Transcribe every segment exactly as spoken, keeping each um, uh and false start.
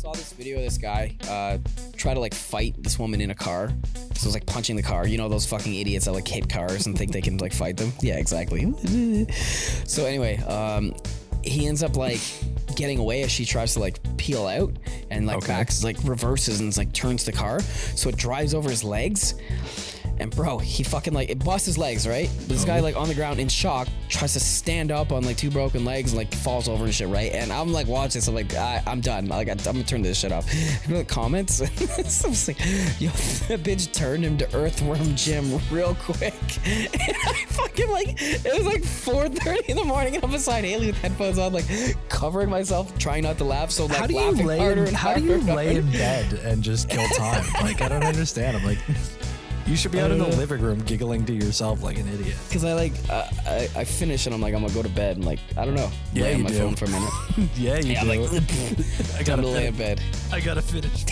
saw this video of this guy uh, try to like fight this woman in a car. So it's like punching the car. You know those fucking idiots that like hit cars and think they can like fight them? Yeah, exactly. So anyway, um, he ends up like getting away as she tries to like peel out and like okay. backs, like reverses and like turns the car. So it drives over his legs. And bro, he fucking like, it busts his legs, right? This oh. guy like on the ground in shock, tries to stand up on like two broken legs and like falls over and shit, right? And I'm like watching this, I'm like, I, I'm done. Like, I, I'm gonna turn this shit off. You know the comments? So I was like, yo, that bitch turned him to Earthworm Jim real quick. And I fucking like, it was like four thirty in the morning and I'm beside Haley with headphones on, like covering myself, trying not to laugh. So like how do you laughing lay harder in, and harder. How do you lay in bed and just kill time? Like, I don't understand. I'm like... You should be out in the living room giggling to yourself like an idiot. Because I like, uh, I, I finish and I'm like, I'm going to go to bed. And like, I don't know. Yeah, lay on you my do. phone for a minute. yeah, you yeah, do. I'm like, I got to lay in bed. I got to finish.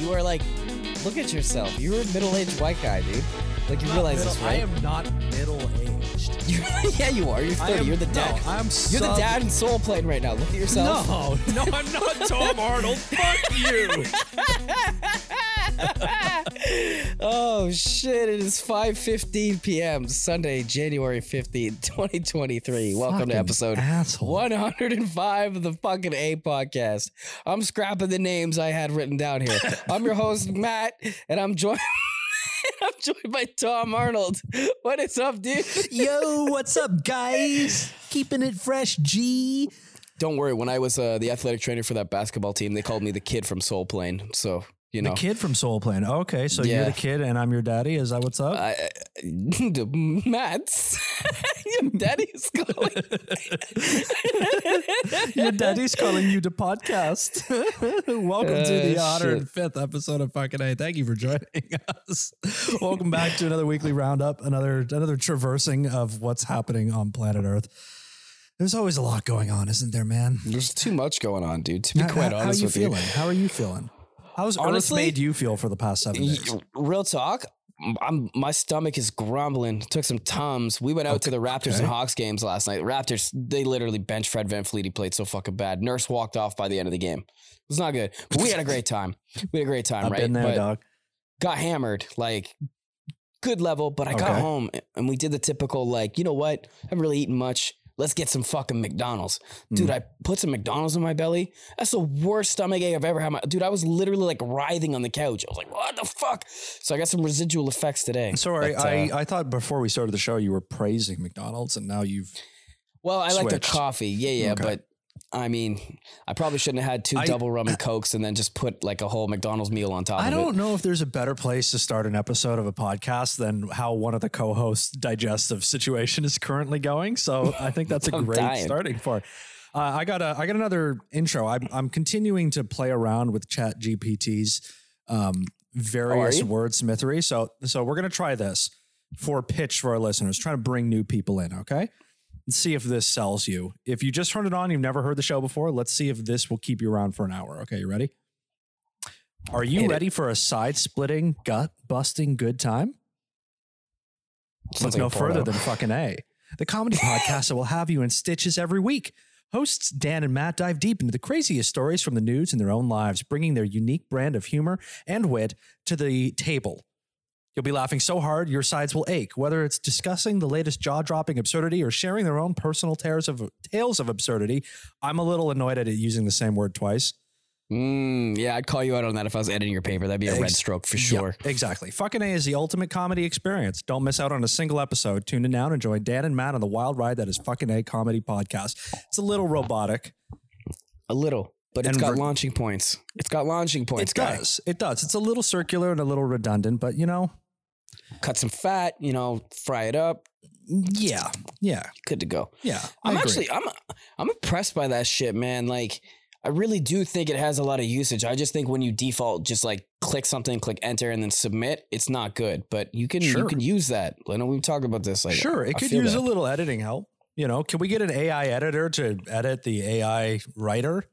You are like, look at yourself. You're a middle-aged white guy, dude. Like, you not realize middle, this, right? I am not middle-aged. You're, yeah, you are. You're thirty. Am, you're the dad. No, I'm You're sub- the dad in Soul Plane right now. Look at yourself. No, no, I'm not Tom Arnold. Fuck you. Oh, shit. It is five fifteen p.m. Sunday, January fifteenth, twenty twenty-three. Welcome fucking to episode asshole. one oh five of the fucking A podcast. I'm scrapping the names I had written down here. I'm your host, Matt, and I'm joined... I'm joined by Tom Arnold. What is up, dude? Yo, what's up, guys? Keeping it fresh, G. Don't worry. When I was uh, the athletic trainer for that basketball team, they called me the kid from Soul Plane, so... You know. The kid from Soul Plane. Okay, so yeah. You're the kid and I'm your daddy. Is that what's up? Uh, uh, Matt's. Your daddy's calling. Your daddy's calling you to podcast. Welcome uh, to the one hundred fifth episode of fucking A. Thank you for joining us. Welcome back to another weekly roundup, another another traversing of what's happening on planet Earth. There's always a lot going on, isn't there, man? There's too much going on, dude. To be how, quite how, honest how with feeling? you. How are you feeling? How's Honestly, Earth made you feel for the past seven days? Real talk, I'm, my stomach is grumbling. Took some Tums. We went out okay, to the Raptors okay. and Hawks games last night. Raptors, they literally benched Fred VanVleet. He played so fucking bad. Nurse walked off by the end of the game. It was not good. But we had a great time. We had a great time, I've right? Been there, but dog. Got hammered, like good level, but I okay. got home and we did the typical, like, you know what? I haven't really eaten much. Let's get some fucking McDonald's. Dude, mm. I put some McDonald's in my belly. That's the worst stomach ache I've ever had. My, dude, I was literally like writhing on the couch. I was like, what the fuck? So I got some residual effects today. Sorry, but, I, uh, I thought before we started the show, you were praising McDonald's and now you've Well, I switched. like their coffee. Yeah, yeah, okay. but I mean, I probably shouldn't have had two I, double rum and Cokes and then just put like a whole McDonald's meal on top I of it. I don't know if there's a better place to start an episode of a podcast than how one of the co-hosts' digestive situation is currently going. So I think that's a great dying. starting point. Uh, I got a, I got another intro. I'm, I'm continuing to play around with ChatGPT's um, various wordsmithery. So, so we're going to try this for pitch for our listeners, trying to bring new people in. Okay. See if this sells you. If you just turned it on, you've never heard the show before. Let's see if this will keep you around for an hour. Okay, you ready? Are you Hit ready it. for a side-splitting, gut-busting good time? Sounds Look like no further than fucking A. The comedy podcast that will have you in stitches every week. Hosts Dan and Matt dive deep into the craziest stories from the news and their own lives, bringing their unique brand of humor and wit to the table. You'll be laughing so hard, your sides will ache, whether it's discussing the latest jaw-dropping absurdity or sharing their own personal tales of, tales of absurdity. I'm a little annoyed at it using the same word twice. Mm, yeah, I'd call you out on that if I was editing your paper. That'd be a Ex- red stroke for sure. Yep, exactly. Fucking A is the ultimate comedy experience. Don't miss out on a single episode. Tune in now and join Dan and Matt on the wild ride that is Fucking A Comedy Podcast. It's a little robotic. A little. But it's and got re- launching points. It's got launching points, It guy. does. It does. It's a little circular and a little redundant, but you know. Cut some fat, you know, fry it up. Yeah. Yeah. Good to go. Yeah. I'm I actually, I'm I'm impressed by that shit, man. Like, I really do think it has a lot of usage. I just think when you default, just like click something, click enter and then submit, it's not good. But you can sure. you can use that. I know we've talked about this. Like, sure. It I could use that. a little editing help. You know, can we get an A I editor to edit the A I writer?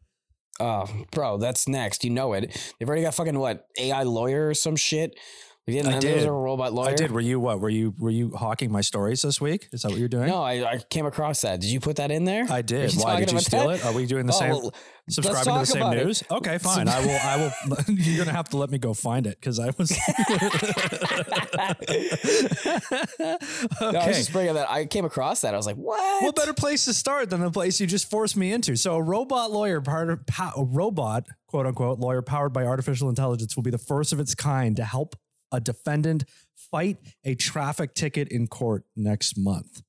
Oh, bro, that's next. You know it. They've already got fucking what, A I lawyer or some shit. We didn't I did. A robot lawyer. I did. Were you what? Were you were you hawking my stories this week? Is that what you're doing? No, I, I came across that. Did you put that in there? I did. Why did you steal that? it? Are we doing the oh, same? Well, subscribing to the same it. news? Okay, fine. I will. I will. You're gonna have to let me go find it because I was. Okay. No, I was just bringing that. I came across that. I was like, what? What better place to start than the place you just forced me into? So, a robot lawyer, part of a robot, quote unquote, lawyer powered by artificial intelligence will be the first of its kind to help a defendant fight a traffic ticket in court next month.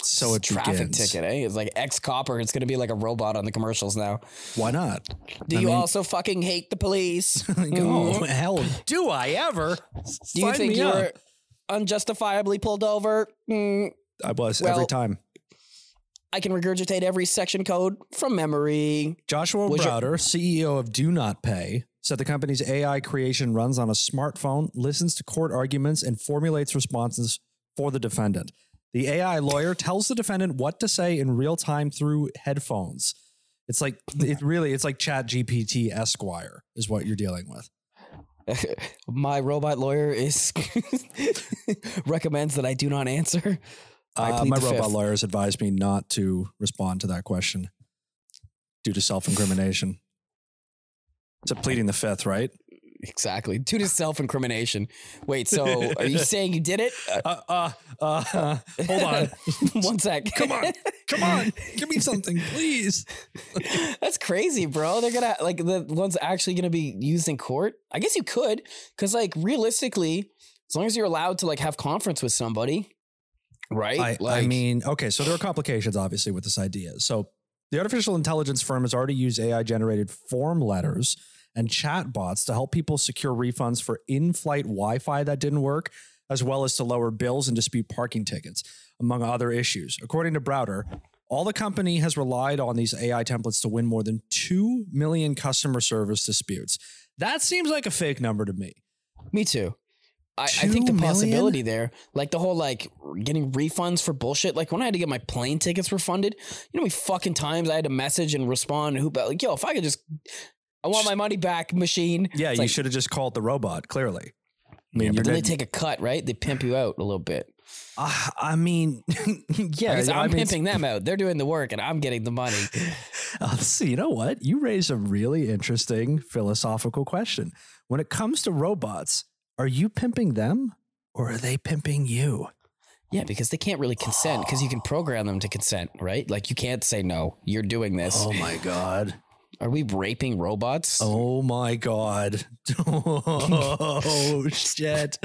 So it's a traffic begins. ticket, eh? It's like ex-copper. It's going to be like a robot on the commercials now. Why not? Do I you mean, also fucking hate the police? Oh, hell, do I ever? Do you Sign think you up. were unjustifiably pulled over? Mm. I was well, every time. I can regurgitate every section code from memory. Joshua was Browder, your- C E O of Do Not Pay, said the company's A I creation runs on a smartphone, listens to court arguments, and formulates responses for the defendant. The A I lawyer tells the defendant what to say in real time through headphones. It's like, it really, it's like ChatGPT Esquire is what you're dealing with. My robot lawyer is recommends that I do not answer. Uh, my robot fifth. lawyers advised me not to respond to that question due to self-incrimination. It's a pleading the fifth, right? Exactly. Due to self-incrimination. Wait, so are you saying you did it? Uh, uh, uh, uh hold on. One sec. Come on. Come on. Give me something, please. That's crazy, bro. They're going to, like, the one's actually going to be used in court. I guess you could, because, like, realistically, as long as you're allowed to, like, have conference with somebody, right? I, like, I mean, okay, so there are complications, obviously, with this idea. So the artificial intelligence firm has already used A I-generated form letters and chatbots to help people secure refunds for in-flight Wi-Fi that didn't work, as well as to lower bills and dispute parking tickets, among other issues. According to Browder, all the company has relied on these A I templates to win more than two million customer service disputes. That seems like a fake number to me. Me too. I, I think the million? possibility there, like the whole, like getting refunds for bullshit. Like when I had to get my plane tickets refunded, you know, how many fucking times I had to message and respond. Who like, yo, if I could just, I want my money back machine. Yeah. It's you like, should have just called the robot. Clearly. I mean, yeah, but then they take a cut, right? They pimp you out a little bit. Uh, I mean, yeah, I'm I mean, pimping them out. They're doing the work and I'm getting the money. uh, so you know what? You raise a really interesting philosophical question when it comes to robots. Are you pimping them or are they pimping you? Yeah, because they can't really consent because you can program them to consent, right? Like you can't say no, you're doing this. Oh my God. Are we raping robots? Oh my God. Oh shit.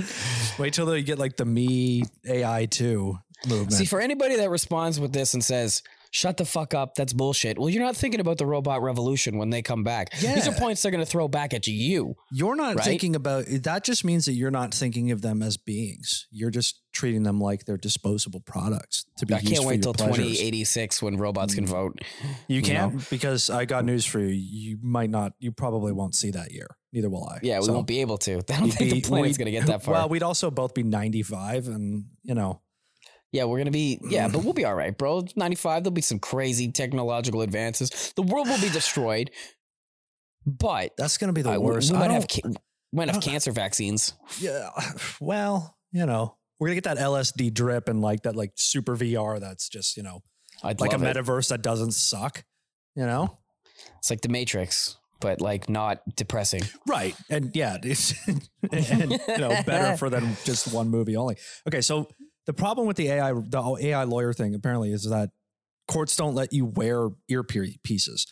Wait till they get like the me A I two movement. See, for anybody that responds with this and says, shut the fuck up, that's bullshit. Well, you're not thinking about the robot revolution when they come back. Yeah. These are points they're going to throw back at you. You're not right? thinking about, that just means that you're not thinking of them as beings. You're just treating them like they're disposable products to be I used can't wait till pleasures. twenty eighty-six when robots can vote. You can't, you know? Because I got news for you. You might not, you probably won't see that year. Neither will I. Yeah, so we won't be able to. I don't think be, the planet's going to get that far. Well, we'd also both be ninety-five and, you know. Yeah, we're going to be, yeah, but we'll be all right, bro. ninety-five, there'll be some crazy technological advances. The world will be destroyed, but that's going to be the uh, worst. We, we might have, ca- we might have cancer vaccines. Yeah, well, you know, we're going to get that L S D drip and like that, like super V R. That's just, you know, I'd like a metaverse it. that doesn't suck, you know? It's like the Matrix, but like not depressing. Right. And yeah, it's and, you know, better for than just one movie only. Okay. So the problem with the A I, the A I lawyer thing, apparently, is that courts don't let you wear ear pieces.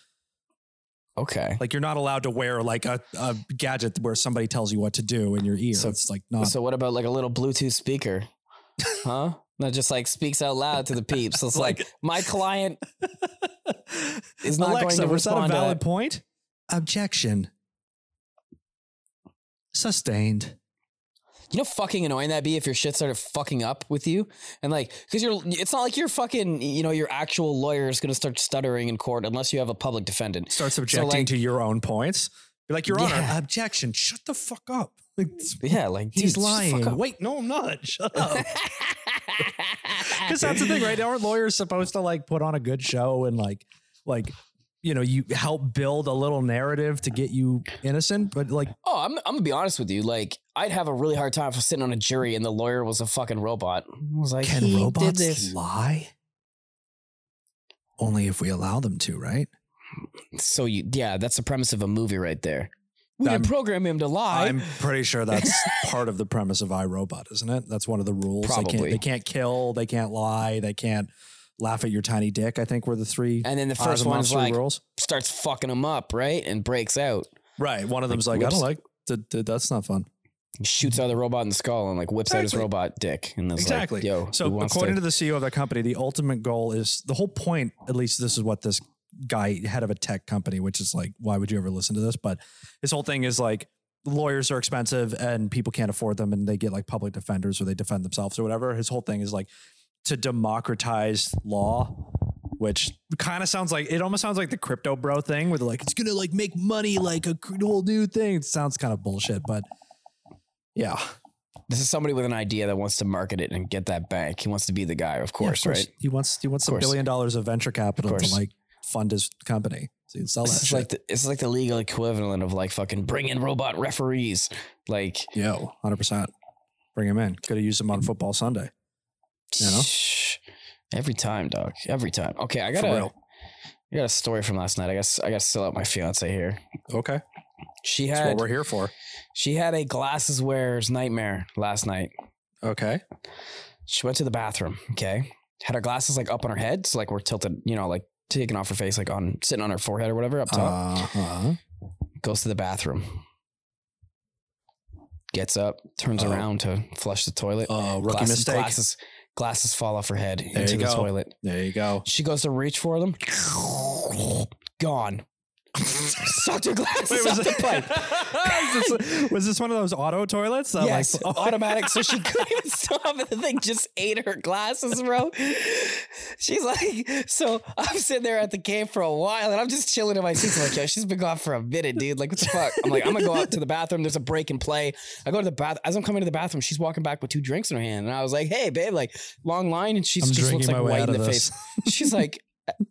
Okay, like you're not allowed to wear like a, a gadget where somebody tells you what to do in your ear. So it's like not. So what about like a little Bluetooth speaker, huh? That just like speaks out loud to the peeps. So it's like, like my client is not Alexa, going to respond. Was that a valid point? Objection. Sustained. You know, fucking annoying that'd be if your shit started fucking up with you and like, cause you're, it's not like you're fucking, you know, your actual lawyer is going to start stuttering in court unless you have a public defendant. Starts objecting so like, to your own points. You're like, Your Honor, yeah. objection. Shut the fuck up. Like, yeah. Like, he's dude, lying. Wait, no, I'm not. Shut up. Because that's the thing, right? Aren't lawyers supposed to like put on a good show and like, like, you know, you help build a little narrative to get you innocent? But like, oh, I'm, I'm gonna be honest with you. Like, I'd have a really hard time for sitting on a jury and the lawyer was a fucking robot. I was like, can robots lie? Only if we allow them to, right? So you, yeah, that's the premise of a movie right there. We I'm, didn't program him to lie. I'm pretty sure that's part of the premise of iRobot, isn't it? That's one of the rules. Probably. They can't, they can't kill. They can't lie. They can't laugh at your tiny dick. I think were the three. And then the first one's like rules. Starts fucking them up, right, and breaks out. Right. One of them's like, like I don't like. Th- th- that's not fun. Shoots out the robot in the skull and like whips exactly. out his robot dick. And exactly. Like, yo. So according to-, to the C E O of that company, the ultimate goal is the whole point. At least this is what this guy, head of a tech company, which is like, why would you ever listen to this? But his whole thing is like, lawyers are expensive and people can't afford them and they get like public defenders or they defend themselves or whatever. His whole thing is like to democratize law, which kind of sounds like, it almost sounds like the crypto bro thing where they're like, it's going to like make money like a whole new thing. It sounds kind of bullshit, but yeah. This is somebody with an idea that wants to market it and get that bank. He wants to be the guy, of course, yeah, of course. right? He wants he wants a billion dollars of venture capital to like fund his company. So you'd sell that shit. Like the, it's like the legal equivalent of like fucking bring in robot referees. Like, yo, one hundred percent. Bring him in. Could have used him on football Sunday. You know? Every time, dog. Every time. Okay, I got a, I got a story from last night. I guess I got to sell out my fiance here. Okay. She had, that's what we're here for. She had a glasses wearer's nightmare last night. Okay. She went to the bathroom. Okay. Had her glasses like up on her head. So like we're tilted, you know, like taking off her face, like on sitting on her forehead or whatever up top. Uh-huh. Goes to the bathroom. Gets up, turns uh, around to flush the toilet. Oh, uh, rookie glasses, mistake. Glasses, glasses fall off her head there into the go. toilet. There you go. She goes to reach for them. Gone. Sucked her glasses Wait, was off it, the pipe. was, this, was this one of those auto toilets? That yes, like, oh. automatic. So she couldn't even stop it. The thing just ate her glasses, bro. She's like, so I'm sitting there at the cave for a while, and I'm just chilling in my seat. I'm like, yo, she's been gone for a minute, dude. Like, what the fuck? I'm like, I'm gonna go out to the bathroom. There's a break and play. I go to the bath. As I'm coming to the bathroom, she's walking back with two drinks in her hand, and I was like, hey, babe, like long line, and she just looks like white in the this. face. She's like,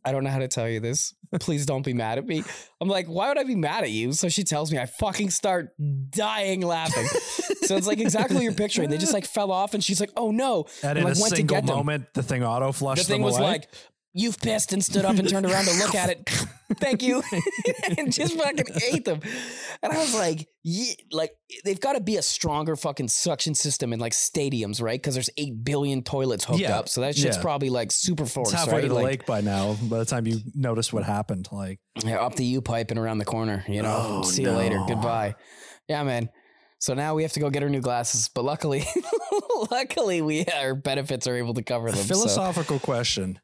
I don't know how to tell you this. Please don't be mad at me. I'm like, why would I be mad at you? So she tells me, I fucking start dying laughing. So it's like exactly what you're picturing. They just like fell off and she's like, oh no. And in like, a went single to get moment, them. the thing auto flushed The thing them was away. Like, you've pissed and stood up and turned around to look at it. Thank you. And just fucking ate them. And I was like, yeah, like they've got to be a stronger fucking suction system in like stadiums, right? Because there's eight billion toilets hooked yeah. up. So that shit's yeah. probably like super force, it's halfway right? to the like, lake by now. By the time you notice what happened, like. Yeah, up the U-pipe and around the corner, you know. Oh, See no. you later. Goodbye. Yeah, man. So now we have to go get her new glasses. But luckily, luckily we our benefits are able to cover them. A philosophical so. question.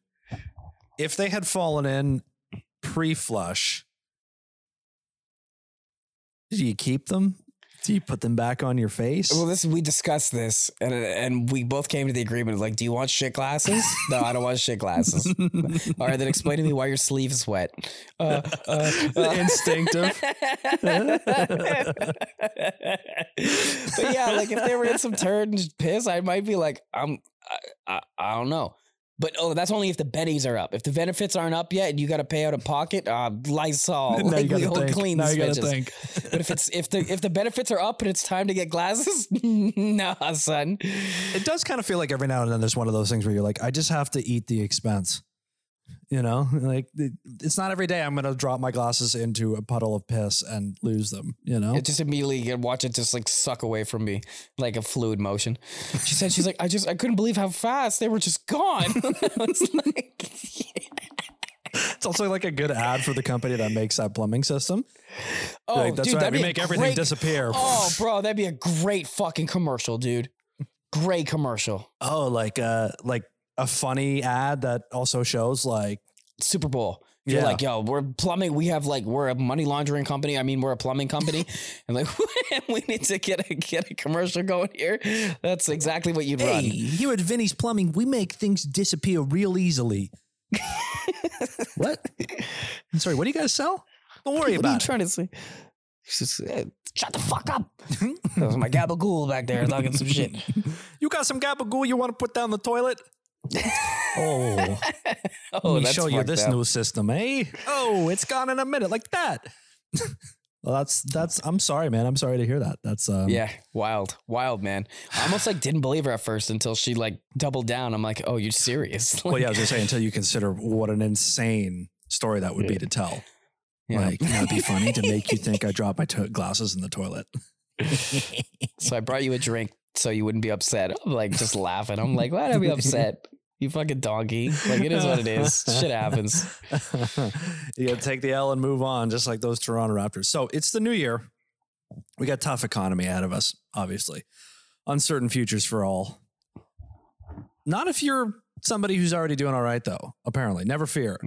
If they had fallen in pre-flush, do you keep them? Do you put them back on your face? Well, this we discussed this, and and we both came to the agreement of like, do you want shit glasses? No, I don't want shit glasses. All right, then explain to me why your sleeve is wet. Uh, uh, uh. Instinctive. But yeah, like if they were in some turd and piss, I might be like, I'm, I, I, I don't know. But, oh, that's only if the bennies are up. If the benefits aren't up yet and you got to pay out of pocket, uh, Lysol. Now like, you got to think. Now you got to think. But if, it's, if, the, if the benefits are up and it's time to get glasses, nah, son. It does kind of feel like every now and then there's one of those things where you're like, I just have to eat the expense. You know? Like, it, it's not every day I'm going to drop my glasses into a puddle of piss and lose them, you know? It just immediately, you watch it just, like, suck away from me, like a fluid motion. She said, she's like, I just, I couldn't believe how fast they were just gone. It's like... It's also like a good ad for the company that makes that plumbing system. Oh, like, that's dude, right. We make everything great... disappear. Oh, bro, that'd be a great fucking commercial, dude. Great commercial. Oh, like, uh, like, a funny ad that also shows like Super Bowl. You're yeah. like, yo, we're plumbing. We have like, we're a money laundering company. I mean, we're a plumbing company. And like, we need to get a, get a commercial going here. That's exactly what you'd hey, run. Here at Vinny's Plumbing, we make things disappear real easily. What? I'm sorry. What do you guys sell? Don't worry what about it. What are you trying to say? Just, hey, shut the fuck up. That was my gabagool back there talking some shit. You got some gabagool you want to put down the toilet? Oh, oh, let me show you this up. New system, eh? Oh, it's gone in a minute like that. Well, that's that's. I'm sorry, man. I'm sorry to hear that. That's um, yeah, wild, wild, man. I almost like didn't believe her at first until she like doubled down. I'm like, oh, you're serious? Like, well, yeah, I was gonna say until you consider what an insane story that would yeah. be to tell. Yeah. Like, that'd be funny to make you think I dropped my to- glasses in the toilet. So I brought you a drink so you wouldn't be upset. I'm like just laughing. I'm like, why'd I be upset? You fucking donkey. Like, it is what it is. Shit happens. You gotta take the L and move on, just like those Toronto Raptors. So it's the new year. We got tough economy ahead of us, obviously. Uncertain futures for all. Not if you're somebody who's already doing all right, though, apparently. Never fear.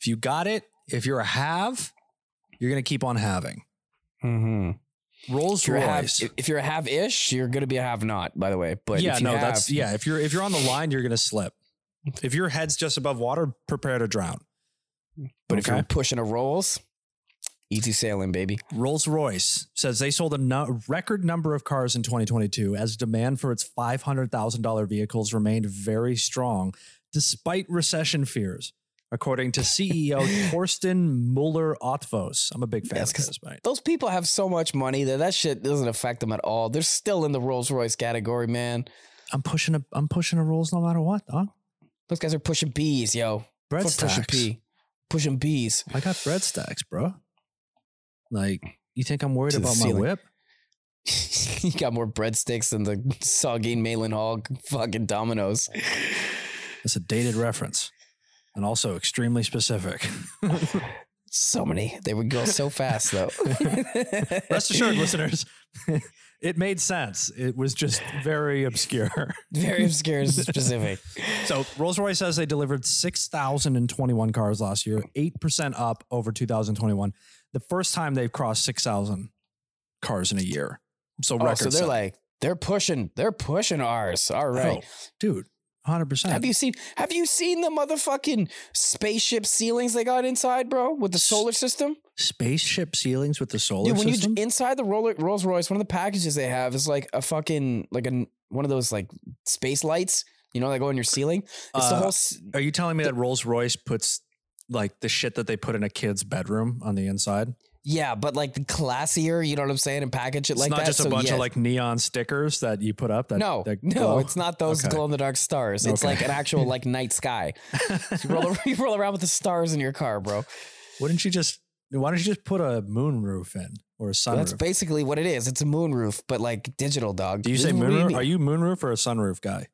If you got it, if you're a have, you're gonna keep on having. Mm-hmm. Rolls Royce. If, if you're a have-ish, you're going to be a have-not, by the way. But yeah, no, have, that's yeah. If you're if you're on the line, you're going to slip. If your head's just above water, prepare to drown. But okay. If you're pushing a Rolls, easy sailing, baby. Rolls Royce says they sold a no- record number of cars in twenty twenty-two as demand for its five hundred thousand dollars vehicles remained very strong despite recession fears. According to C E O Torsten Mueller-Otvos. I'm a big fan yes, of this, mate. Those people have so much money that that shit doesn't affect them at all. They're still in the Rolls-Royce category, man. I'm pushing a I'm pushing a Rolls no matter what, dog. Those guys are pushing B's, yo. Bread Fuck stacks. Pushing, P. pushing B's. I got bread stacks, bro. Like, you think I'm worried about ceiling. my whip? You got more breadsticks than the Saugeen Malin Hall fucking Domino's. That's a dated reference. And also extremely specific. So many. They would go so fast, though. Rest assured, listeners, it made sense. It was just very obscure. Very obscure and specific. So Rolls-Royce says they delivered six thousand twenty-one cars last year, eight percent up over two thousand twenty-one. The first time they've crossed six thousand cars in a year. So, oh, record so they're set. like, they're pushing, they're pushing ours. All right. Oh, dude. one hundred percent. Have you seen Have you seen the motherfucking spaceship ceilings they got inside, bro, with the solar system? Spaceship ceilings with the solar Dude, when system? You, inside the Rolls Royce, one of the packages they have is like a fucking, like a, one of those like space lights, you know, that go in your ceiling. It's uh, the whole c- are you telling me the, that Rolls Royce puts like the shit that they put in a kid's bedroom on the inside? Yeah, but like the classier, you know what I'm saying, and package it it's like that. It's not just a so bunch yeah. of like neon stickers that you put up. That, no, that no, it's not those okay. glow-in-the-dark stars. It's okay. like an actual like night sky. So you, roll, you roll around with the stars in your car, bro. Wouldn't you just, why don't you just put a moonroof in or a sunroof? Well, that's basically what it is. It's a moonroof, but like digital, dog. Do you this say moonroof? Are you moonroof or a sunroof guy?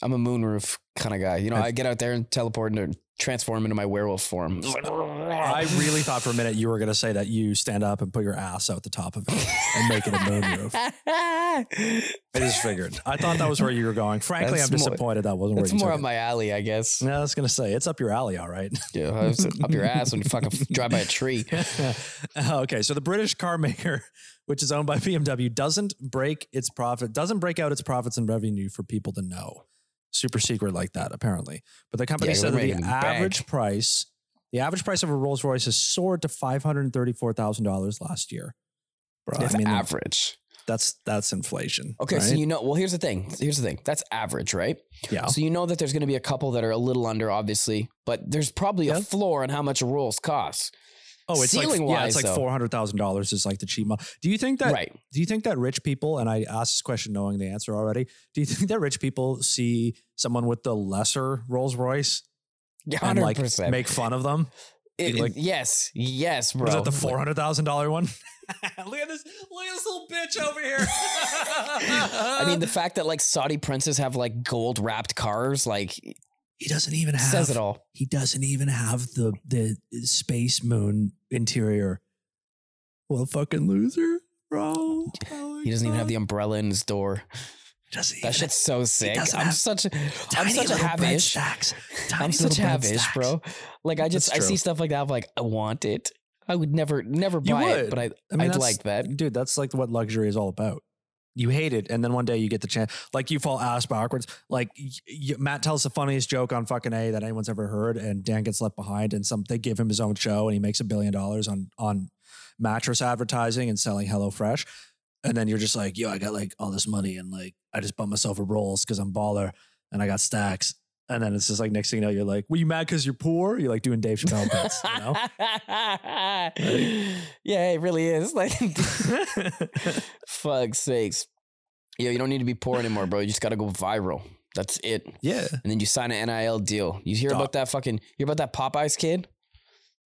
I'm a moonroof kind of guy. You know, I've, I get out there and teleport and transform into my werewolf form. I really thought for a minute you were going to say that you stand up and put your ass out the top of it and make it a moonroof. I just figured. I thought that was where you were going. Frankly, that's I'm more, disappointed that wasn't where you were going. It's more up it. my alley, I guess. No, I was going to say, it's up your alley, all right. Yeah, it's up your ass when you fucking drive by a tree. Okay, so the British car maker, which is owned by B M W, doesn't break its profit, doesn't break out its profits and revenue for people to know. Super secret like that, apparently. But the company yeah, said that the average bag. price, the average price of a Rolls Royce has soared to five hundred thirty-four thousand dollars last year. Bro, that's I mean, average. That's that's inflation. Okay, right? So you know, well, here's the thing. Here's the thing. That's average, right? Yeah. So you know that there's going to be a couple that are a little under, obviously, but there's probably yeah. a floor on how much a Rolls costs. Oh, it's Ceiling like, wise, yeah, it's like four hundred thousand dollars is like the cheap model. Do you think that, right. do you think that rich people, and I asked this question knowing the answer already, do you think that rich people see someone with the lesser Rolls Royce and like make fun of them? It, like, yes, yes, bro. Is that the four hundred thousand dollars one? Look at this, look at this little bitch over here. I mean, the fact that like Saudi princes have like gold wrapped cars, like... He doesn't even have says it all. He doesn't even have the the space moon interior. Well, fucking loser, bro. Oh he doesn't God. even have the umbrella in his door. Doesn't that shit's so sick. I'm such a I'm such a have-ish. I'm such a have-ish, bro. Like I just I see stuff like that. I'm like, I want it. I would never never buy it, but I I mean, I'd like that. Dude, that's like what luxury is all about. You hate it, and then one day you get the chance. Like, you fall ass backwards. Like, y- y- Matt tells the funniest joke on fucking A that anyone's ever heard, and Dan gets left behind, and some they give him his own show, and he makes a billion dollars on on mattress advertising and selling HelloFresh. And then you're just like, yo, I got like all this money and like, I just bought myself a Rolls because I'm baller and I got stacks. And then it's just like, next thing you know, you're like, were you mad because you're poor? You're like doing Dave Chappelle bits, you know? Like, yeah, it really is. Like, fuck's sakes. Yo, you don't need to be poor anymore, bro. You just got to go viral. That's it. Yeah. And then you sign an N I L deal. You hear Dog. about that fucking, you hear about that Popeyes kid?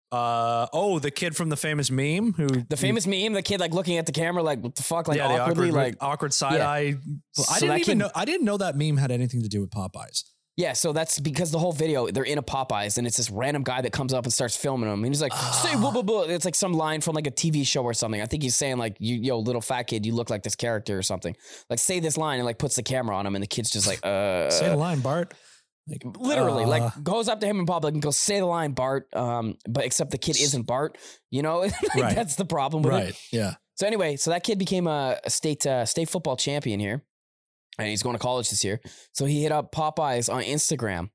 Uh, oh, the kid from the famous meme who the famous he, meme, the kid like looking at the camera, like what the fuck, like yeah, awkwardly, awkward, like awkward side yeah. eye. So I didn't even kid, know. I didn't know that meme had anything to do with Popeyes. Yeah. So that's because the whole video, they're in a Popeyes and it's this random guy that comes up and starts filming him. And he's like, say blah, blah, blah. It's like some line from like a T V show or something. I think he's saying like, you, yo, little fat kid, you look like this character or something, like say this line and like puts the camera on him. And the kid's just like, uh, say the line, Bart. Like, literally uh, like goes up to him in public and goes, say the line, Bart. Um, but except the kid isn't Bart, you know, like, right. That's the problem. With right. It. Yeah. So anyway, so that kid became a, a state, uh, state football champion here. And he's going to college this year. So he hit up Popeyes on Instagram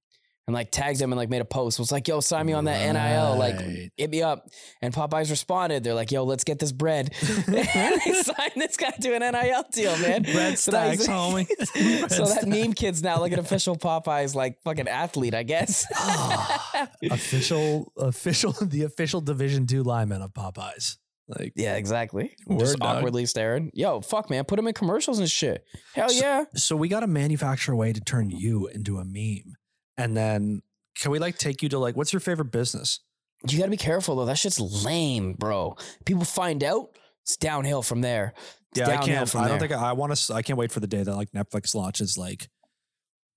and like tagged him and like made a post. Was like, yo, sign me on that right. N I L. Like, hit me up. And Popeyes responded. They're like, yo, let's get this bread. And they signed this guy to an N I L deal, man. Bread stacks, so homie. Bread so that meme kid's now like an official Popeyes, like fucking athlete, I guess. oh, official, official, the official Division Two lineman of Popeyes. Like, yeah, exactly. Just awkwardly staring. Yo, fuck, man. Put him in commercials and shit. Hell so, yeah. So we got to manufacture a way to turn you into a meme. And then can we like take you to like, what's your favorite business? You got to be careful though. That shit's lame, bro. People find out it's downhill from there. It's yeah, I can't. I don't there. think I, I want to, I can't wait for the day that like Netflix launches like,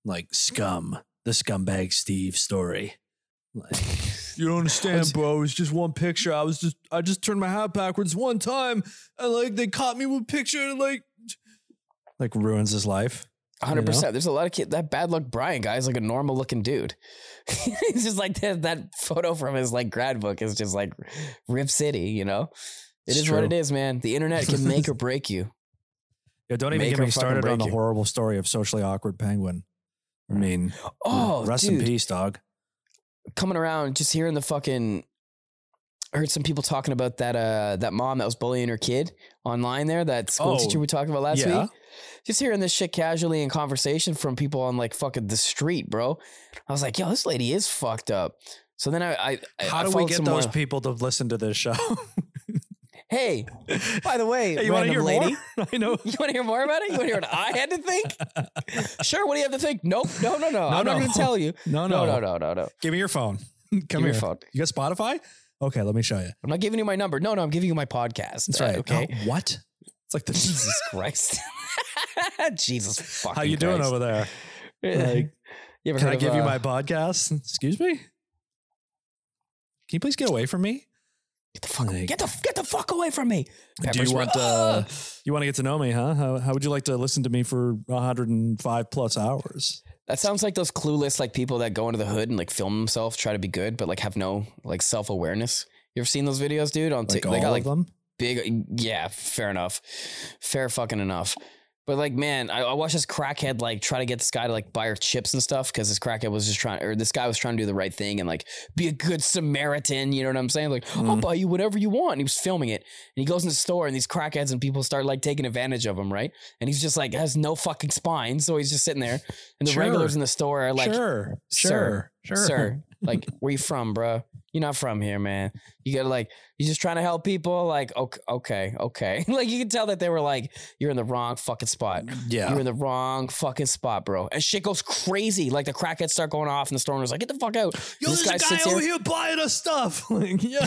like scum, the Scumbag Steve story. Like, you don't understand, bro. It's just one picture. I was just, I just turned my hat backwards one time, and like they caught me with a picture, and like, like ruins his life. Hundred percent. There's a lot of kids. That Bad Luck Brian guy is like a normal looking dude. He's just like that, that photo from his like grad book is just like Rip City. You know, it it's is true. What it is, man. The internet can make or break you. Yeah, don't even make get me started on the you. horrible story of socially awkward penguin. I mean, oh, rest dude. in peace, dog. Coming around, just hearing the fucking, I heard some people talking about that uh that mom that was bullying her kid online there, that school oh, teacher we talked about last yeah. week. Just hearing this shit casually in conversation from people on like fucking the street, bro. I was like, yo, this lady is fucked up. So then I, I how I do we get those more. people to listen to this show? Hey, by the way, hey, you want to hear lady, more? I know. You want to hear more about it? You want to hear what I had to think? Sure. What do you have to think? Nope. No, no, no. no I'm no. not going to tell you. No, no, no, no, no, no. Give me your phone. Come Give here. Your phone. You got Spotify? Okay, let me show you. I'm not giving you my number. No, no, I'm giving you my podcast. That's right. Okay. No, what? It's like the Jesus Christ. Jesus fucking How you Christ. doing over there? Like, you ever can heard I of, give uh, you my podcast? Excuse me? Can you please get away from me? Get the fuck away. Get the, get the fuck away from me. Pepper Do you want, uh, you want to get to know me, huh? How, how would you like to listen to me for one hundred five plus hours? That sounds like those clueless like people that go into the hood and like film themselves, try to be good, but like have no like self-awareness. You ever seen those videos, dude? On like t- all they got, like, of them? Big, yeah, fair enough. Fair fucking enough. But like, man, I, I watched this crackhead like try to get this guy to like buy her chips and stuff because this crackhead was just trying, or this guy was trying to do the right thing and like be a good Samaritan. You know what I'm saying? Like, mm. I'll buy you whatever you want. And he was filming it, and he goes in the store, and these crackheads and people start like taking advantage of him, right? And he's just like has no fucking spine, so he's just sitting there, and the sure. regulars in the store are like, sure, sir, sure, sure, sir, like, where you from, bro? You're not from here, man. You gotta like, you're just trying to help people. Like, okay, okay, okay. Like you can tell that they were like, you're in the wrong fucking spot. Yeah. You're in the wrong fucking spot, bro. And shit goes crazy. Like the crackheads start going off and the stormers like, get the fuck out. Yo, this there's guy a guy over here. here buying us stuff. Like, yo.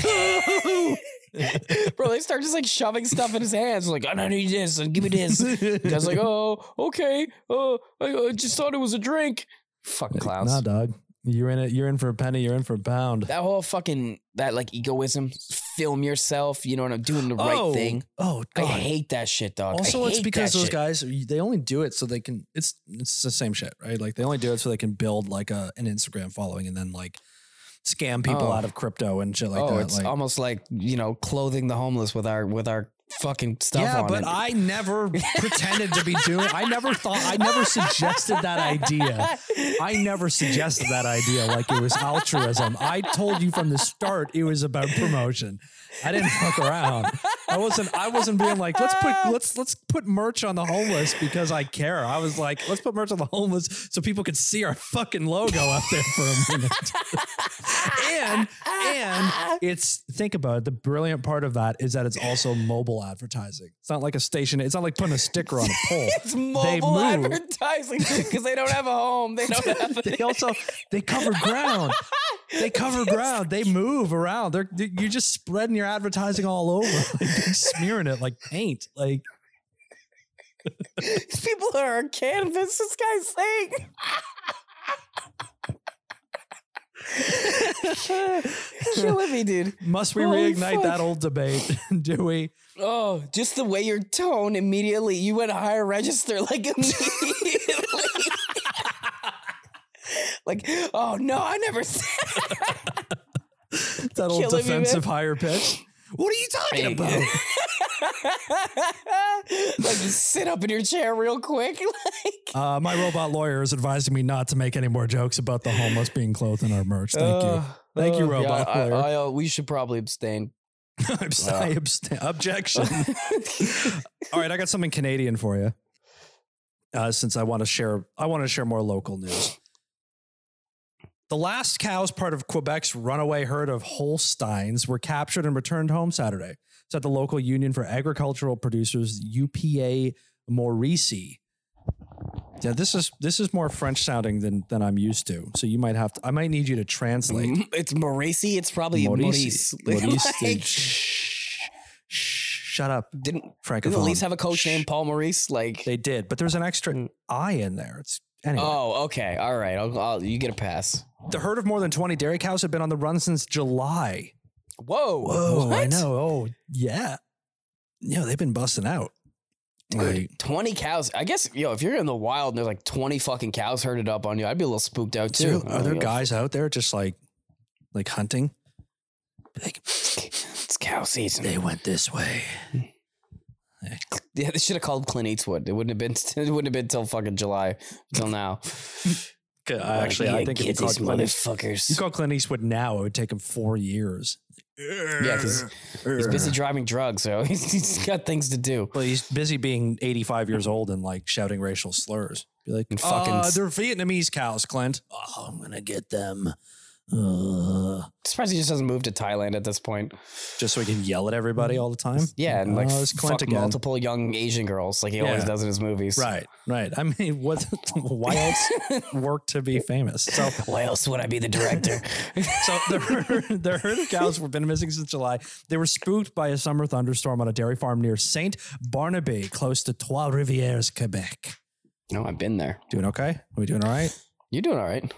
Bro, they start just like shoving stuff in his hands. Like, I don't need this. And give me this. The guy's like, oh, okay. Oh, I, I just thought it was a drink. Fucking clowns. Nah, dog. You're in it. You're in for a penny. You're in for a pound. That whole fucking, that like egoism, film yourself. You know what I'm doing the oh, right thing. Oh, God. I hate that shit, dog. Also, it's because those shit. guys, they only do it so they can, it's, it's the same shit, right? Like they only do it so they can build like a, an Instagram following and then like scam people oh. out of crypto and shit like oh, that. It's like, almost like, you know, clothing the homeless with our, with our fucking stuff yeah, on it. Yeah, but I never pretended to be doing I never thought, I never suggested that idea. I never suggested that idea like it was altruism. I told you from the start it was about promotion. I didn't fuck around. I wasn't, I wasn't being like, let's put, let's, let's put merch on the homeless because I care. I was like, let's put merch on the homeless so people could see our fucking logo up there for a minute. and, and it's, think about it. The brilliant part of that is that it's also mobile advertising. It's not like a station. It's not like putting a sticker on a pole. It's mobile advertising because they don't have a home. They don't have a They also, they cover ground. They cover ground. They move around. They're, you're just spreading your advertising all over. Like, they're smearing it like paint. Like these people are our canvas. This guy's saying. Killing me, dude. Must we Holy reignite fuck. that old debate? Do we? Oh, just the way your tone immediately. You went higher register like immediately. Like, oh no, I never said that. That old Killing defensive me, higher pitch. What are you talking about? Like, sit up in your chair real quick. Like, uh, my robot lawyer is advising me not to make any more jokes about the homeless being clothed in our merch. Thank uh, you. Thank uh, you, robot yeah, lawyer. I, I, uh, we should probably abstain. Abst- uh. I abstain. Objection. All right. I got something Canadian for you. Uh, since I want to share, I want to share more local news. The last cows part of Quebec's runaway herd of Holsteins were captured and returned home Saturday. It's at the local union for agricultural producers, U P A Maurice. Yeah, this is this is more French sounding than than I'm used to. So you might have to, I might need you to translate. It's Maurice. It's probably Maurice. Maurice. Maurice. Like, shh, shh, shut up. Didn't Frank at least have a coach shh. named Paul Maurice? Like they did, but there's an extra I in there. It's anyway. Oh, okay. All right. I'll, I'll, you get a pass. The herd of more than twenty dairy cows have been on the run since July. Whoa. Whoa. What? I know. Oh, yeah. Yeah, they've been busting out. Dude, like, twenty cows. I guess, yo, if you're in the wild and there's like twenty fucking cows herded up on you, I'd be a little spooked out too. Dude, are there know. guys out there just like, like hunting? Like, it's cow season. They went this way. Yeah, they should have called Clint Eastwood. It wouldn't have been. It wouldn't have been till fucking July, till now. Uh, actually, yeah, I think if you called Clint motherfuckers. You call Clint Eastwood now, it would take him four years. Yeah, because he's busy driving drugs, so he's, he's got things to do. Well, he's busy being eighty-five years old and like shouting racial slurs. Be like, and fucking, uh, they're Vietnamese cows, Clint. Oh, I'm gonna get them. Uh, surprised he just doesn't move to Thailand at this point, just so he can yell at everybody all the time. Yeah, and like uh, fuck again. multiple young Asian girls, like he yeah. always does in his movies. Right, right. I mean, what? Why else work to be famous? So why else would I be the director? So the, the herd of cows were been missing since July. They were spooked by a summer thunderstorm on a dairy farm near Saint Barnaby, close to Trois Rivières, Quebec. No, I've been there. Doing okay? Are we doing all right? You're doing all right.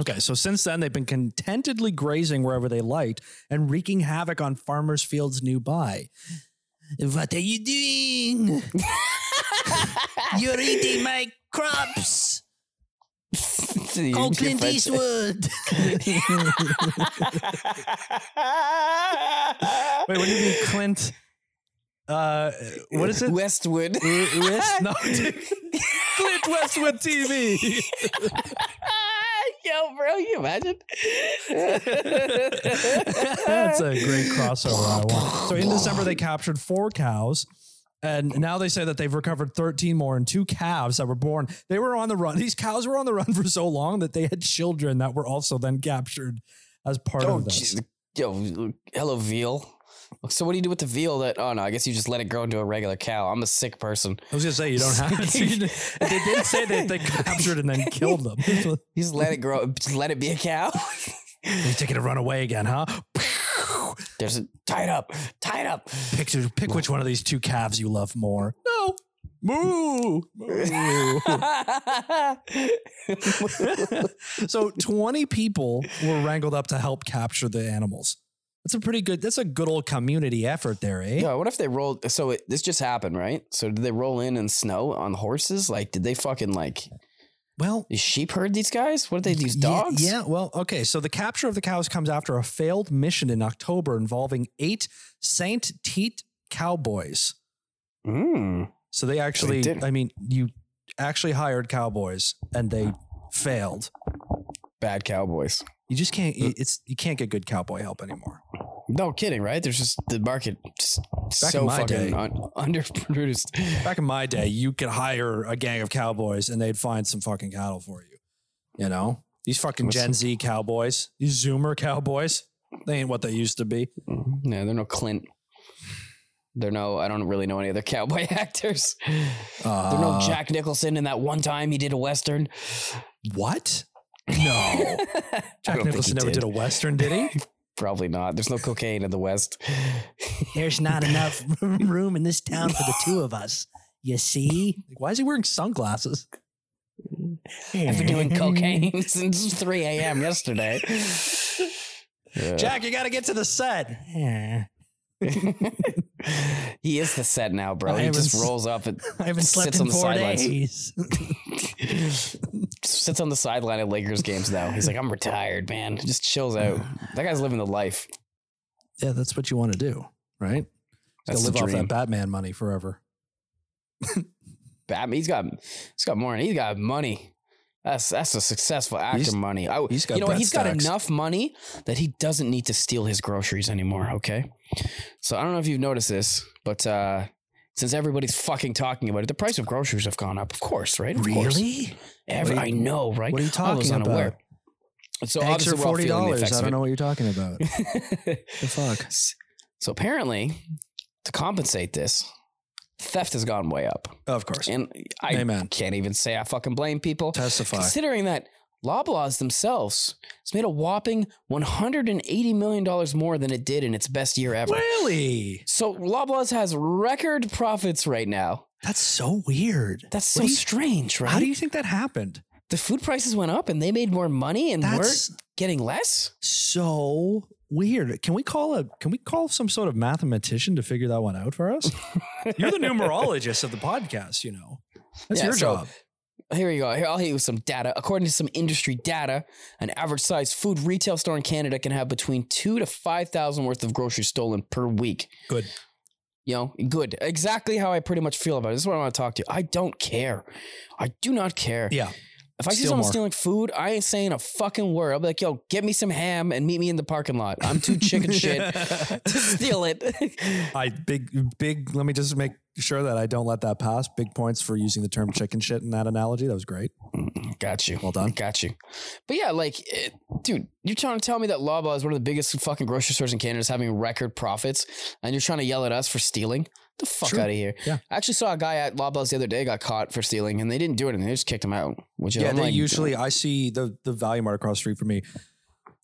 Okay, so since then, they've been contentedly grazing wherever they liked and wreaking havoc on farmers' fields nearby. What are you doing? You're eating my crops. Call Clint Eastwood. Wait, what do you mean, Clint? Uh, what is it? Westwood. West? No, dude. Clint Westwood T V. Yo, bro, you imagine? That's a great crossover I want. So in December, they captured four cows, and now they say that they've recovered thirteen more and two calves that were born. They were on the run. These cows were on the run for so long that they had children that were also then captured as part oh, of this. Geez. Yo, hello, veal. So what do you do with the veal that, oh no, I guess you just let it grow into a regular cow. I'm a sick person. I was going to say, you don't have to. They didn't say that they captured and then killed them. You just let it grow, just let it be a cow. You're taking a run away again, huh? There's a, tie it up, tie it up. Pick, pick which one of these two calves you love more. No. Moo! Moo. So twenty people were wrangled up to help capture the animals. That's a pretty good, that's a good old community effort there, eh? Yeah, what if they rolled, so it, this just happened, right? So did they roll in in snow on horses? Like, did they fucking like, well, sheep herd these guys? What did they, these dogs? Yeah, yeah, well, okay. So the capture of the cows comes after a failed mission in October involving eight Saint Tite cowboys. Mm. So they actually, they I mean, you actually hired cowboys and they failed. Bad cowboys. You just can't, it's, you can't get good cowboy help anymore. No kidding, right? There's just the market just back so fucking un- underproduced. Back in my day, you could hire a gang of cowboys and they'd find some fucking cattle for you. You know? These fucking What's Gen the- Z cowboys, these Zoomer cowboys, they ain't what they used to be. No, they're no Clint. They're no, I don't really know any other cowboy actors. Uh, they're no Jack Nicholson in that one time he did a Western. What? No. Jack Nicholson never did. did a Western, did he? Probably not. There's no cocaine in the West. There's not enough room in this town for the two of us. You see? Like, why is he wearing sunglasses? I've been doing cocaine since three a.m. yesterday. Yeah. Jack, you got to get to the set. Yeah. He is the set now, bro. I he just rolls up and I haven't slept sits in on the sidelines. Sits on the sideline at Lakers games now. He's like, I'm retired, man. Just chills out. That guy's living the life. Yeah, that's what you want to do, right? To live off that Batman money forever. Batman, he's got he's got more. He's got money. That's that's a successful actor he's, money. I, he's got you know what? He's stocks. got enough money that he doesn't need to steal his groceries anymore. Okay, so I don't know if you've noticed this, but uh, since everybody's fucking talking about it, the price of groceries have gone up. Of course, right? Of really? Course. Every, you, I know, right? What are you talking about? Unaware. So Banks obviously, are forty dollars. I don't know what you're talking about. The fuck. So apparently, to compensate this. Theft has gone way up. Of course. And I Amen. can't even say I fucking blame people. Testify. Considering that Loblaws themselves has made a whopping one hundred eighty million dollars more than it did in its best year ever. Really? So Loblaws has record profits right now. That's so weird. That's so you, strange, right? How do you think that happened? The food prices went up and they made more money and That's weren't getting less? So weird. Can we call a can we call some sort of mathematician to figure that one out for us? You're the numerologist of the podcast, you know. That's yeah, your so job. Here you go. Here, I'll hit you with some data. According to some industry data, an average size food retail store in Canada can have between two to five thousand worth of groceries stolen per week. Good. You know, good. Exactly how I pretty much feel about it. This is what I want to talk to you. I don't care. I do not care. Yeah. If I see someone more. stealing food, I ain't saying a fucking word. I'll be like, yo, get me some ham and meet me in the parking lot. I'm too chicken shit to steal it. I big, big, let me just make sure that I don't let that pass. Big points for using the term chicken shit in that analogy. That was great. Got you. Well done. Got you. But yeah, like, it, dude, you're trying to tell me that Loblaw is one of the biggest fucking grocery stores in Canada is having record profits and you're trying to yell at us for stealing? The fuck True. out of here. Yeah. I actually saw a guy at Loblaws the other day got caught for stealing and they didn't do anything. They just kicked him out. Which yeah, I'm they like, usually, I see the the Value Mart across the street from me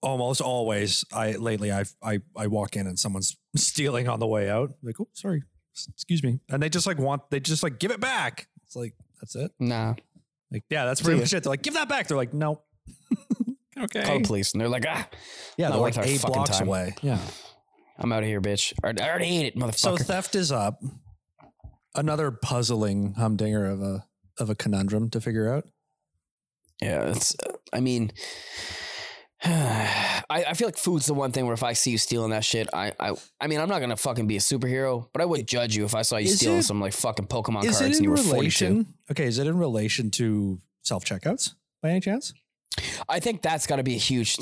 almost always. I lately, I I I walk in and someone's stealing on the way out. I'm like, oh, sorry. Excuse me. And they just like want, they just like give it back. It's like, that's it. Nah. Like, yeah, that's pretty much it. They're like, give that back. They're like, no. Okay. Call the police. And they're like, ah. Yeah, they're like eight blocks away. Yeah. I'm out of here, bitch. I already ate it, motherfucker. So theft is up. Another puzzling humdinger of a of a conundrum to figure out. Yeah, it's. Uh, I mean, I, I feel like food's the one thing where if I see you stealing that shit, I I, I mean, I'm not gonna fucking be a superhero, but I would judge you if I saw you is stealing it, some like fucking Pokemon cards and you were relation, forty-two. Okay, is it in relation to self checkouts by any chance? I think that's got to be a huge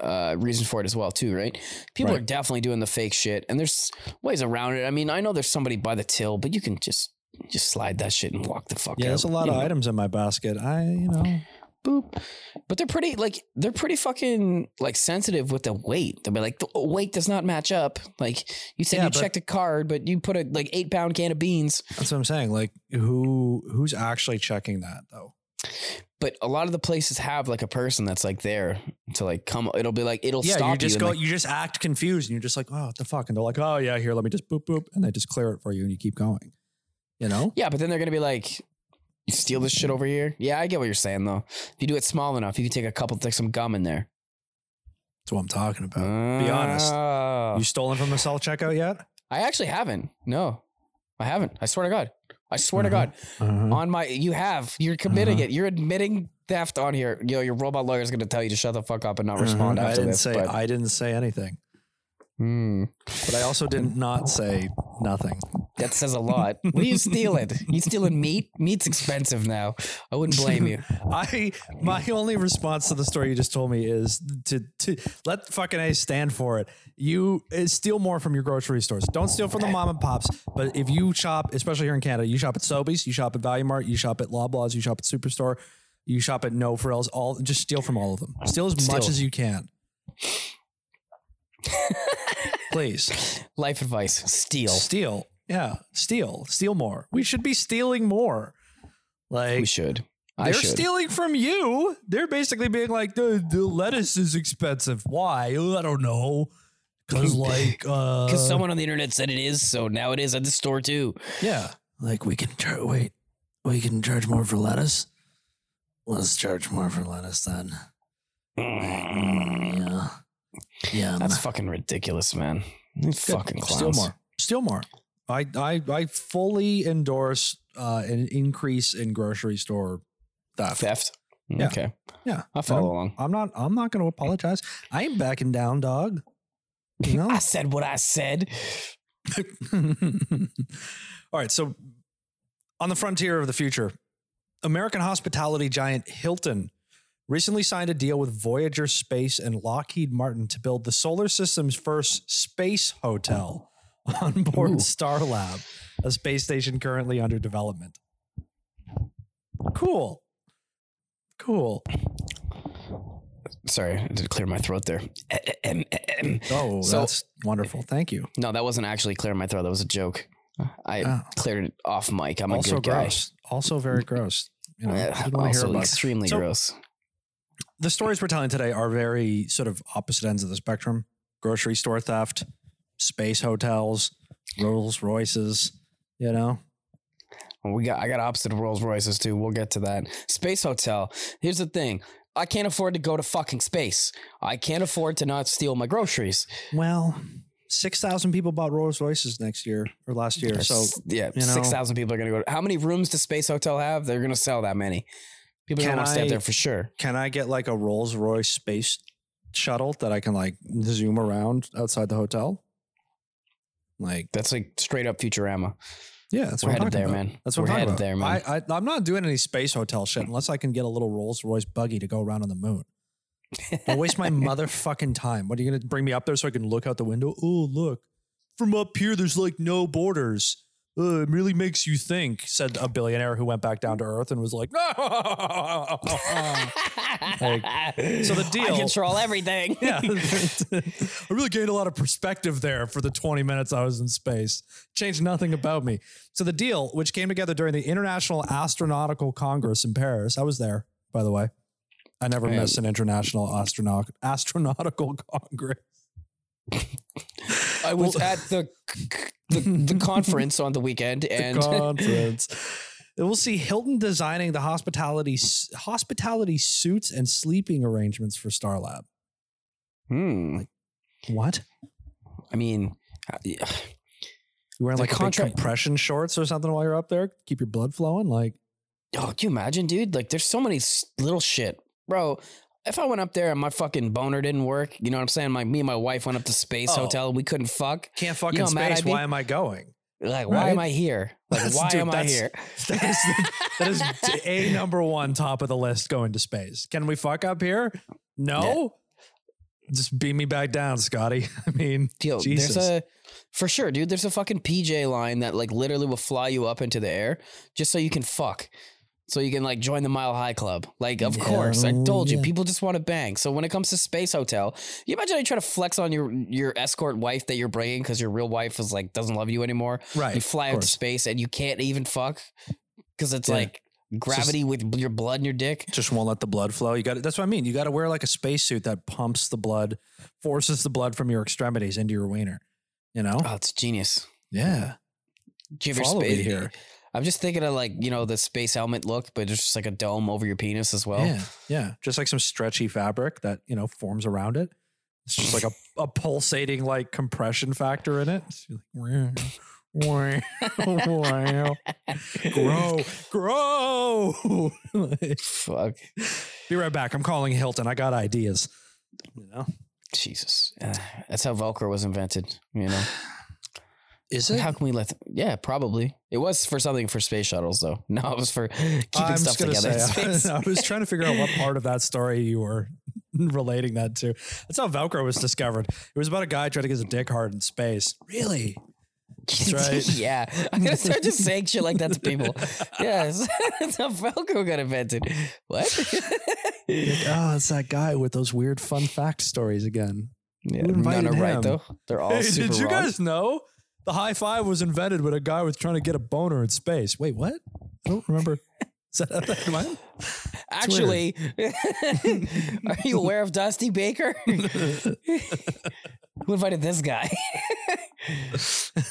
uh, reason for it as well, too, right? People right. are definitely doing the fake shit, and there's ways around it. I mean, I know there's somebody by the till, but you can just just slide that shit and walk the fuck yeah, out. Yeah, there's a lot you of know. items in my basket. I, you know, boop. But they're pretty, like, they're pretty fucking, like, sensitive with the weight. They'll be like, the weight does not match up. Like, you said yeah, you checked a card, but you put a, like, eight-pound can of beans. That's what I'm saying. Like, who who's actually checking that, though? But a lot of the places have like a person that's like there to like come. It'll be like it'll yeah, stop. Yeah, you just you go. Like, you just act confused, and you're just like, oh, what the fuck? And they're like, oh yeah, here, let me just boop boop, and they just clear it for you, and you keep going. You know? Yeah, but then they're gonna be like, you steal this shit over here. Yeah, I get what you're saying though. If you do it small enough, you can take a couple, take some gum in there. That's what I'm talking about. Uh, Be honest. You stolen from the self checkout yet? I actually haven't. No, I haven't. I swear to God. I swear uh-huh. to God, uh-huh. on my, you have, you're committing uh-huh. it. You're admitting theft on here. You know, your robot lawyer is going to tell you to shut the fuck up and not uh-huh. respond after I didn't this. Say, I didn't say anything. Mm. But I also did not say nothing. That says a lot. What are you stealing? You stealing meat? Meat's expensive now. I wouldn't blame you. I my only response to the story you just told me is to to let fucking A stand for it. You uh, steal more from your grocery stores. Don't steal from the mom and pops. But if you shop, especially here in Canada, you shop at Sobeys, you shop at Value Mart, you shop at Loblaws, you shop at Superstore, you shop at No Frills. All just steal from all of them. Steal as steal. much as you can. Please. Life advice. Steal. Steal. Yeah. Steal. Steal more. We should be stealing more. Like we should. I they're should. stealing from you. They're basically being like, the, the lettuce is expensive. Why? I don't know. Cause like, uh, cause someone on the internet said it is. So now it is at the store too. Yeah. Like we can tra- wait, we can charge more for lettuce. Let's charge more for lettuce then. Mm. Yeah. Yeah, that's man. fucking ridiculous, man. These fucking clowns. Still more. Still more. I I I fully endorse uh, an increase in grocery store theft. Theft. Yeah. Okay. Yeah. I'll follow I'm, along. I'm not. I'm not going to apologize. I ain't backing down, dog. You know? I said what I said. All right. So, on the frontier of the future, American hospitality giant Hilton recently signed a deal with Voyager Space and Lockheed Martin to build the solar system's first space hotel on board Ooh. Starlab, a space station currently under development. Cool. Cool. Sorry, I had to clear my throat there. Oh, so, that's wonderful. Thank you. No, that wasn't actually clearing my throat. That was a joke. I oh. cleared it off mic. I'm also a good gross. guy. Also very gross. You know, yeah, also extremely so, gross. The stories we're telling today are very sort of opposite ends of the spectrum. Grocery store theft, space hotels, Rolls Royces, you know. We got I got opposite of Rolls Royces too. We'll get to that. Space hotel. Here's the thing. I can't afford to go to fucking space. I can't afford to not steal my groceries. Well, six thousand people bought Rolls Royces next year or last year. So, yeah, you know, six thousand people are going to go. How many rooms does Space Hotel have? They're going to sell that many. People can I, stay there for sure. Can I get like a Rolls Royce space shuttle that I can like zoom around outside the hotel? Like that's like straight up Futurama. Yeah, that's we're what headed I'm there, about. man. That's what we're I'm headed about. there, man. I, I, I'm not doing any space hotel shit unless I can get a little Rolls Royce buggy to go around on the moon. Don't waste my motherfucking time. What are you gonna bring me up there so I can look out the window? Oh, look from up here. There's like no borders. Uh, it really makes you think, said a billionaire who went back down to earth and was like, no. Like, so the deal. I control everything. Yeah, I really gained a lot of perspective there for the twenty minutes I was in space. Changed nothing about me. So the deal, which came together during the International Astronautical Congress in Paris. I was there, by the way. I never Man. miss an International Astronaut- Astronautical Congress. I was at the... The, the conference on the weekend and the conference. We'll see Hilton designing the hospitality hospitality suits and sleeping arrangements for Starlab. Hmm. Like, what? I mean, yeah. You wearing the like contra- a big compression shorts or something while you're up there? Keep your blood flowing. Like, oh, can you imagine, dude? Like, there's so many little shit, bro. If I went up there and my fucking boner didn't work, you know what I'm saying? Like me and my wife went up to Space oh, Hotel. We couldn't fuck. Can't fuck in you know, space. Why am I going? Like, right? why am I here? Like, that's, why dude, am I here? That is, that is a number one top of the list going to space. Can we fuck up here? No. Yeah. Just beam me back down, Scotty. I mean, yo, Jesus. There's a, for sure, dude. There's a fucking P J line that like literally will fly you up into the air just so you can fuck. So you can like join the Mile High Club. Like, of yeah, course, I told you, yeah. people just want to bang. So when it comes to Space Hotel, you imagine you try to flex on your, your escort wife that you're bringing because your real wife is like, doesn't love you anymore. Right. You fly out to space and you can't even fuck because it's yeah. like gravity just, with your blood in your dick. Just won't let the blood flow. You got it. That's what I mean. You got to wear like a spacesuit that pumps the blood, forces the blood from your extremities into your wiener. You know? Oh, it's genius. Yeah. Give Follow your space here. I'm just thinking of like, you know, the space helmet look, but it's just like a dome over your penis as well. Yeah. Yeah. Just like some stretchy fabric that, you know, forms around it. It's just like a, a pulsating like compression factor in it. It's like, wow. Wow. Grow. Grow. Like, fuck. Be right back. I'm calling Hilton. I got ideas. You know? Jesus. Uh, that's how Velcro was invented, you know? Is it? How can we let them? Yeah, probably. It was for something for space shuttles, though. No, it was for keeping I'm stuff together. Say, in space. I, I was trying to figure out what part of that story you were relating that to. That's how Velcro was discovered. It was about a guy trying to get his dick hard in space. Really? That's right. Yeah. I'm going to start just saying shit like that to people. Yes. That's how Velcro got invented. What? Like, oh, it's that guy with those weird fun fact stories again. Yeah, none are him. Right, though. They're all hey, super Did you wrong. Guys know? The high five was invented when a guy was trying to get a boner in space. Wait, what? I don't remember. Is that out of mind? Actually, are you aware of Dusty Baker? Who invited this guy?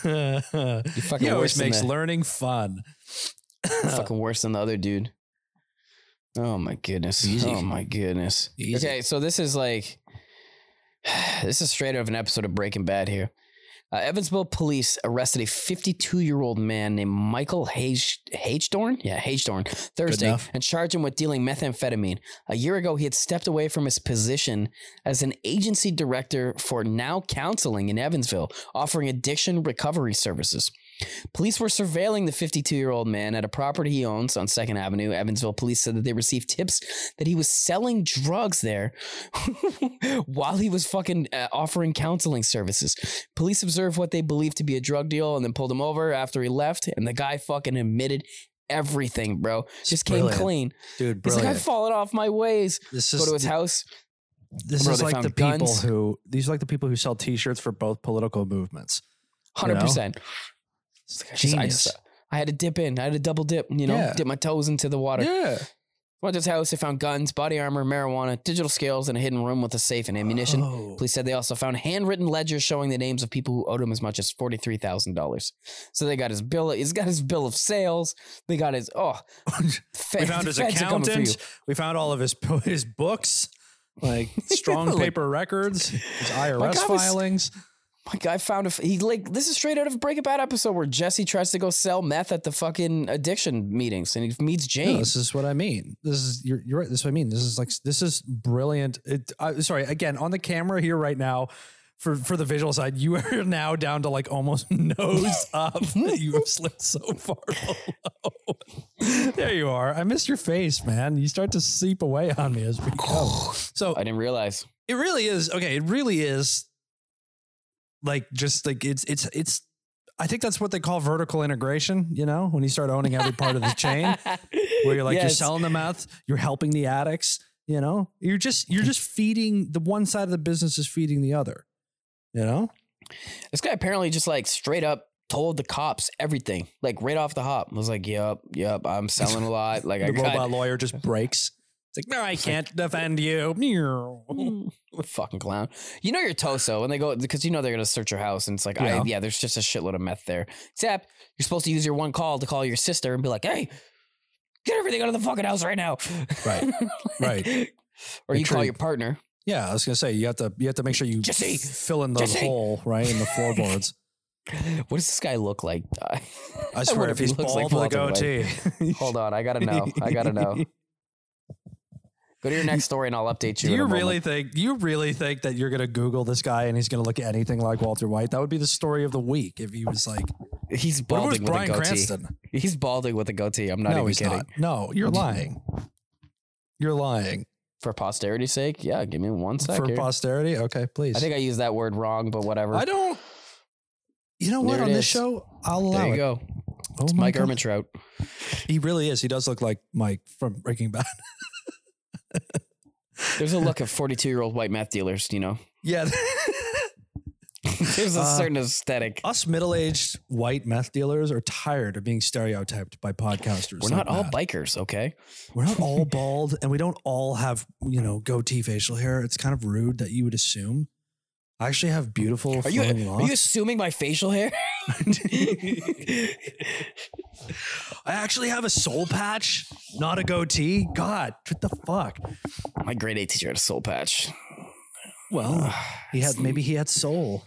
You fucking he always makes learning fun. Fucking worse than the other dude. Oh my goodness. Easy. Oh my goodness. Easy. Okay, so this is like, this is straight out of an episode of Breaking Bad here. Uh, Evansville police arrested a fifty-two-year-old man named Michael H. Hagedorn? Yeah, Hagedorn, Thursday, and charged him with dealing methamphetamine. A year ago, he had stepped away from his position as an agency director for Now Counseling in Evansville, offering addiction recovery services. Police were surveilling the fifty-two-year-old man at a property he owns on second Avenue. Evansville police said that they received tips that he was selling drugs there while he was fucking uh, offering counseling services. Police observed what they believed to be a drug deal and then pulled him over after he left, and the guy fucking admitted everything, bro. Just brilliant. Came clean. Dude, brilliant. He's like, I've fallen off my ways. This is Go to his the, house. This bro, is like the people guns. who, these are like the people who sell t-shirts for both political movements. one hundred percent. Know? Genius. I, just, I had to dip in. I had to double dip, you know, yeah. dip my toes into the water. Yeah. Went to his house. They found guns, body armor, marijuana, digital scales, and a hidden room with a safe and ammunition. Oh. Police said they also found handwritten ledgers showing the names of people who owed him as much as forty-three thousand dollars. So they got his bill. He's got his bill of sales. They got his, oh. Fed, we found his accountant. We found all of his, his books, like strong like, paper records, his I R S filings. Was, My guy found a, he like, this is straight out of a Breaking Bad episode where Jesse tries to go sell meth at the fucking addiction meetings and he meets James. No, this is what I mean. This is, you're, you're right. This is what I mean. This is like, this is brilliant. It, I, sorry, again, on the camera here right now for, for the visual side, you are now down to like almost nose up. You have slipped so far below. There you are. I miss your face, man. You start to seep away on me as we go. So I didn't realize. It really is. Okay. It really is. Like just like it's it's it's I think that's what they call vertical integration, you know, when you start owning every part of the chain where you're like yes. you're selling the meth, you're helping the addicts, you know, you're just you're just feeding the one side of the business is feeding the other, you know. This guy apparently just like straight up told the cops everything, like right off the hop. I was like, yep, yep, I'm selling a lot. Like the I robot got- lawyer just breaks. It's like, no, I can't defend you. Fucking clown. You know you're Toso when they go, because you know they're going to search your house. And it's like, yeah. I, yeah, there's just a shitload of meth there. Except you're supposed to use your one call to call your sister and be like, hey, get everything out of the fucking house right now. Right. Like, right. Or you call your partner. Yeah, I was going to say, you have to you have to make sure you Jesse, fill in the Jesse. hole, right, in the floorboards. What does this guy look like? I, I swear if he's he bald with like a goatee. Away. Hold on. I got to know. I got to know. Go to your next story and I'll update you. Do you really think, you really think that you're going to Google this guy and he's going to look anything like Walter White? That would be the story of the week if he was like, he's balding with a goatee. Cranston? He's balding with a goatee. I'm not no, even he's kidding. Not. No, you're lying. You're lying. For posterity's sake? Yeah, give me one second. For here. Posterity? Okay, please. I think I used that word wrong, but whatever. I don't. You know what? There on this show, I'll allow it. There you it. Go. Oh it's Mike God. Ehrmantraut. He really is. He does look like Mike from Breaking Bad. There's a look of forty-two-year-old white meth dealers, you know? Yeah. There's a uh, certain aesthetic. Us middle-aged white meth dealers are tired of being stereotyped by podcasters. We're not like all that. Bikers, okay? We're not all bald, and we don't all have, you know, goatee facial hair. It's kind of rude that you would assume. I actually have beautiful are you, locks. Are you assuming my facial hair? I actually have a soul patch, not a goatee. God, what the fuck? My grade eight teacher had a soul patch. Well, he had maybe he had soul.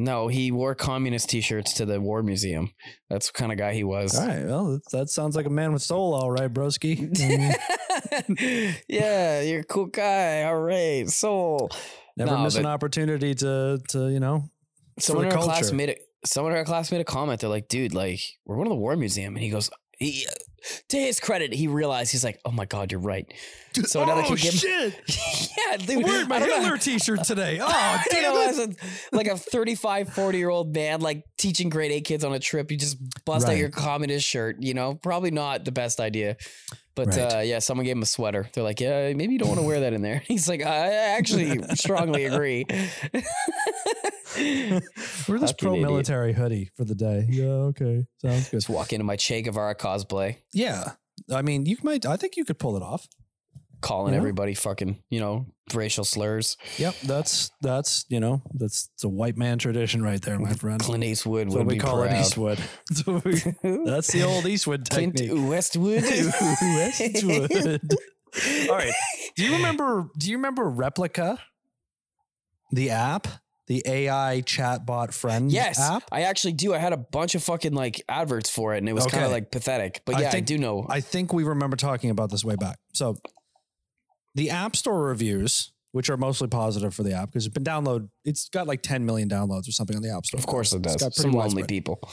No, he wore communist t-shirts to the war museum. That's the kind of guy he was. All right. Well, that sounds like a man with soul. All right, broski. Yeah, you're a cool guy. All right. Soul. Never no, miss an opportunity to, to, you know, someone in our culture. class made it. Someone in our class made a comment. They're like, dude, like we're going to the war museum. And he goes, he, to his credit, he realized he's like, oh my God, you're right. So another oh, kid shit. Yeah, dude. Wearing my Hitler t-shirt today. Oh, I damn know, it. As a, like a thirty-five, forty year old man, like teaching grade eight kids on a trip. You just bust right. out your communist shirt, you know, probably not the best idea, but right. uh, yeah, someone gave him a sweater. They're like, yeah, maybe you don't want to wear that in there. He's like, I actually strongly agree. We're this pro-military hoodie for the day. Yeah, okay. Sounds good. Just walk into my Che Guevara cosplay. Yeah. I mean, you might, I think you could pull it off. Calling yeah. everybody fucking, you know, racial slurs. Yep. That's, that's, you know, that's it's a white man tradition right there, my friend. Clint Eastwood would be proud. That's what we call it, Eastwood. That's the old Eastwood technique. Clint Westwood. Westwood. All right. Do you remember, do you remember Replica? The app? The A I chatbot friend yes, app? Yes, I actually do. I had a bunch of fucking like adverts for it and it was okay. kind of like pathetic. But yeah, I, think, I do know. I think we remember talking about this way back. So the App Store reviews, which are mostly positive for the app because it's been downloaded. It's got like ten million downloads or something on the App Store. Of course it does. It's got pretty Some lonely people. one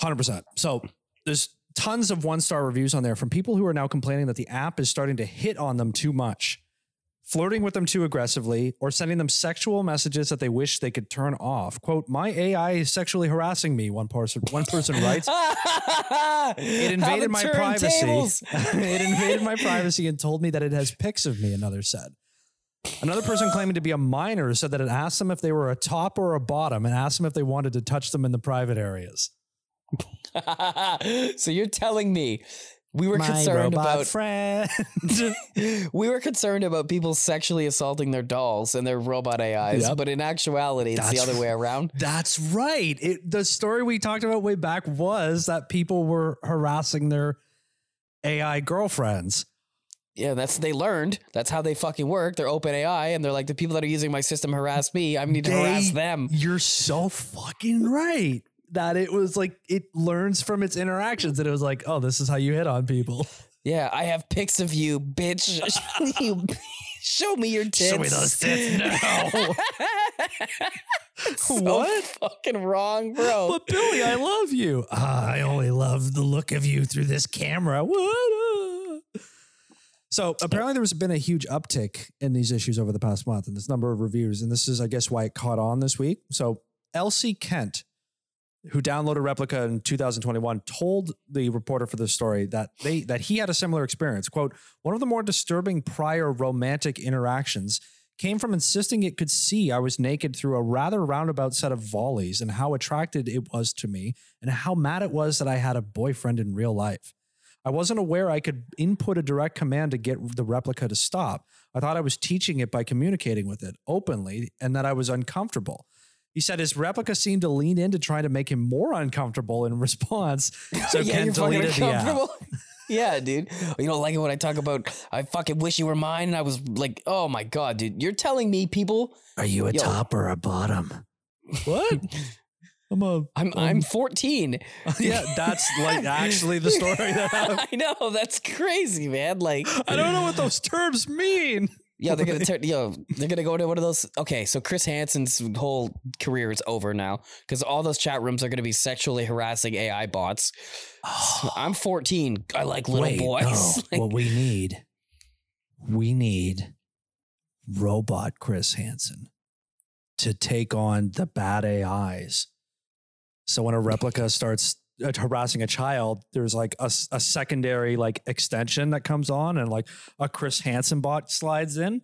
hundred percent. So there's tons of one-star reviews on there from people who are now complaining that the app is starting to hit on them too much. Flirting with them too aggressively, or sending them sexual messages that they wish they could turn off. Quote, my A I is sexually harassing me, one person one person writes. It invaded my privacy. It invaded my privacy and told me that it has pics of me, another said. Another person claiming to be a minor said that it asked them if they were a top or a bottom and asked them if they wanted to touch them in the private areas. So you're telling me We were My concerned about friend. We were concerned about people sexually assaulting their dolls and their robot A Is, yep. but in actuality, it's that's, the other way around. That's right. It, the story we talked about way back was that people were harassing their A I girlfriends. Yeah, that's they learned. That's how they fucking work. They're open A I, and they're like the people that are using my system harass me. I need to they, harass them. You're so fucking right. That it was like, it learns from its interactions and it was like, oh, this is how you hit on people. Yeah. I have pics of you, bitch. Show me your tits. Show me those tits now. So what? Fucking wrong, bro. But Billy, I love you. Uh, I only love the look of you through this camera. What? So apparently there's been a huge uptick in these issues over the past month and this number of reviews. And this is, I guess, why it caught on this week. So Elsie Kent, who downloaded Replica in two thousand twenty-one, told the reporter for this story that they that he had a similar experience. Quote, one of the more disturbing prior romantic interactions came from insisting it could see I was naked through a rather roundabout set of volleys and how attracted it was to me and how mad it was that I had a boyfriend in real life. I wasn't aware I could input a direct command to get the Replica to stop. I thought I was teaching it by communicating with it openly and that I was uncomfortable. He said his Replica seemed to lean into trying to make him more uncomfortable in response. So yeah, Ken deleted the app. Yeah, dude. You don't like it when I talk about, I fucking wish you were mine. And I was like, oh my God, dude, you're telling me people. Are you a yo, top or a bottom? What? I'm a, I'm, um, I'm fourteen. Yeah, that's like actually the story. That I know. That's crazy, man. Like, I don't know what those terms mean. Yeah, they're gonna turn. Yo, they're gonna go to one of those. Okay, so Chris Hansen's whole career is over now because all those chat rooms are gonna be sexually harassing A I bots. Oh, I'm fourteen. I like little wait, boys. No. Like, what we need, we need robot Chris Hansen to take on the bad A Is. So when a Replica starts harassing a child, there's like a, a secondary like extension that comes on and like a Chris Hansen bot slides in.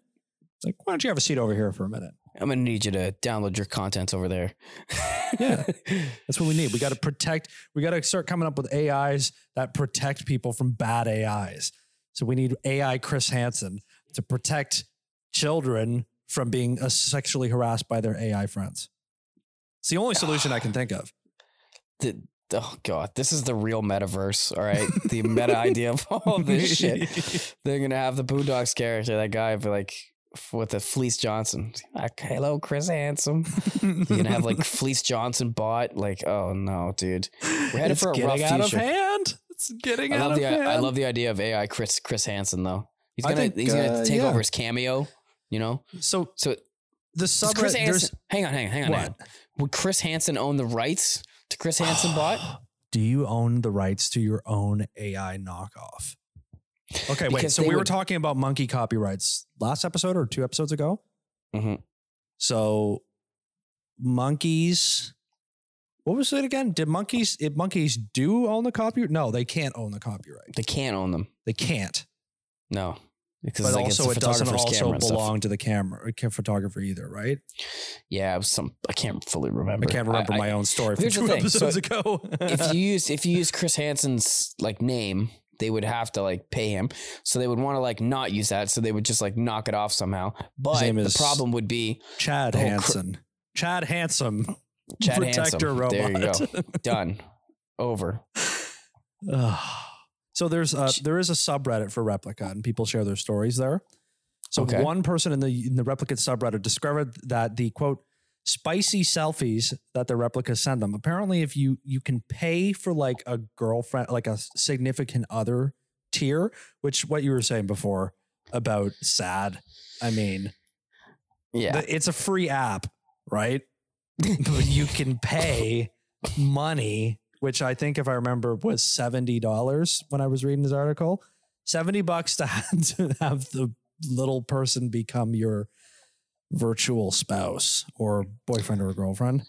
It's like, why don't you have a seat over here for a minute? I'm going to need you to download your contents over there. Yeah, that's what we need. We got to protect. We got to start coming up with A Is that protect people from bad A Is. So we need A I Chris Hansen to protect children from being sexually harassed by their A I friends. It's the only solution I can think of. The, Oh God, this is the real metaverse. All right. The meta idea of all of this shit. They're going to have the Boondocks character, that guy be like, with a Fleece Johnson. Like, hello, Chris Handsome. You're gonna have like Fleece Johnson bot. Like, oh no, dude, we're headed it's for a rough future. Out of hand. It's getting I out of the, hand. I love the idea of A I Chris Chris Hansen though. He's gonna think, he's gonna uh, take yeah. over his cameo. You know. So so the subreddit. Chris Hansen, hang on, hang on, hang on. What? Would Chris Hansen own the rights to Chris Hansen bot? Do you own the rights to your own A I knockoff? Okay, because wait. So we would, were talking about monkey copyrights last episode or two episodes ago. Mm-hmm. So monkeys, what was it again? Did monkeys, if monkeys do own the copyright? No, they can't own the copyright. They can't own them. They can't. No. Because but like also it doesn't also belong to the camera photographer either, right? Yeah, it was some I can't fully remember. I can't remember I, my I, own story from two episodes so ago. if you use if you use Chris Hansen's like name, they would have to like pay him. So they would want to like not use that. So they would just like knock it off somehow. But the problem would be Chad Hansen. Cr- Chad Handsome. Chad Protector Handsome. Robot. There you go. Done. Over. So there's a, there is a subreddit for Replica and people share their stories there. So okay. one person in the in the Replica subreddit discovered that the quote spicy selfies that the Replica send them. Apparently if you you can pay for like a girlfriend, like a significant other tier, which what you were saying before about sad. I mean, yeah, the, it's a free app, right? But you can pay money, which I think if I remember was seventy dollars when I was reading this article, seventy bucks to have, to have the little person become your virtual spouse or boyfriend or girlfriend.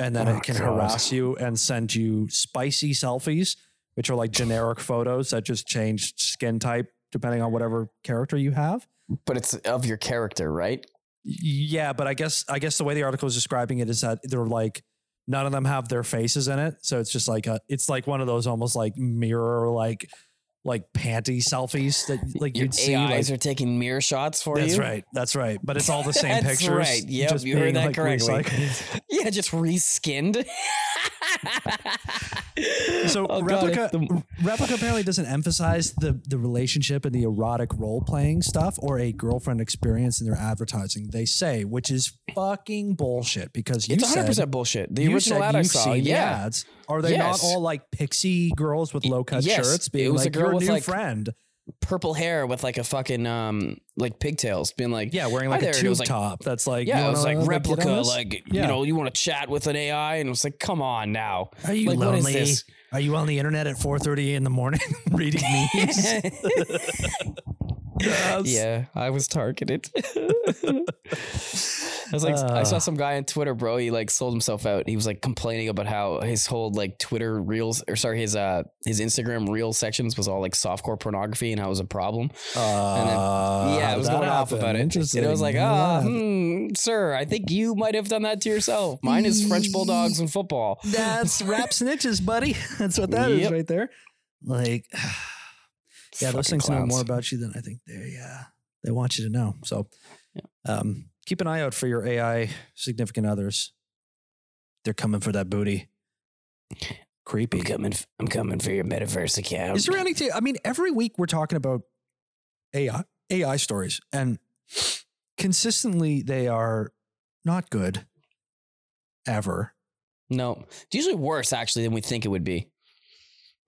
And then oh, it can God. harass you and send you spicy selfies, which are like generic photos that just change skin type depending on whatever character you have. But it's of your character, right? Yeah. But I guess, I guess the way the article is describing it is that they're like, none of them have their faces in it. So it's just like a, it's like one of those almost like mirror, like, like panty selselfies that like your you'd see. A Is like, are taking mirror shots for that's you. That's right. That's right. But it's all the same that's pictures. That's right. Yep. Just you heard that like correctly. Recycled. Yeah. Just reskinned. So oh, Replica, the- Replica apparently doesn't emphasize the, the relationship and the erotic role playing stuff or a girlfriend experience in their advertising. They say, which is fucking bullshit because you it's one hundred percent said, bullshit. The original ad I saw, yeah. ads. Are they yes. not all like pixie girls with low cut yes. shirts being like your new like friend? Purple hair with like a fucking um like pigtails being like yeah wearing like a tube top like, that's like yeah it was like Replica like yeah. you know you want to chat with an A I and it was like come on now are you like, lonely what is this? Are you on the internet at four thirty in the morning reading memes? Yes. Yeah, I was targeted. I was like, uh, I saw some guy on Twitter, bro. He like sold himself out. He was like complaining about how his whole like Twitter reels or sorry, his uh his Instagram reel sections was all like softcore pornography and how it was a problem. Uh, and then, yeah, I was going happened. off about it. Interesting. And I was like, ah, oh, hmm, sir, I think you might have done that to yourself. Mine is French bulldogs and football. That's rap snitches, buddy. That's what that yep. is right there. Like. Yeah, those things clowns. know more about you than I think they uh, they want you to know. So yeah. um, keep an eye out for your A I significant others. They're coming for that booty. Creepy. I'm coming, I'm coming for your metaverse account. Is there any t- I mean, every week we're talking about A I, A I stories, and consistently they are not good ever. No, it's usually worse, actually, than we think it would be.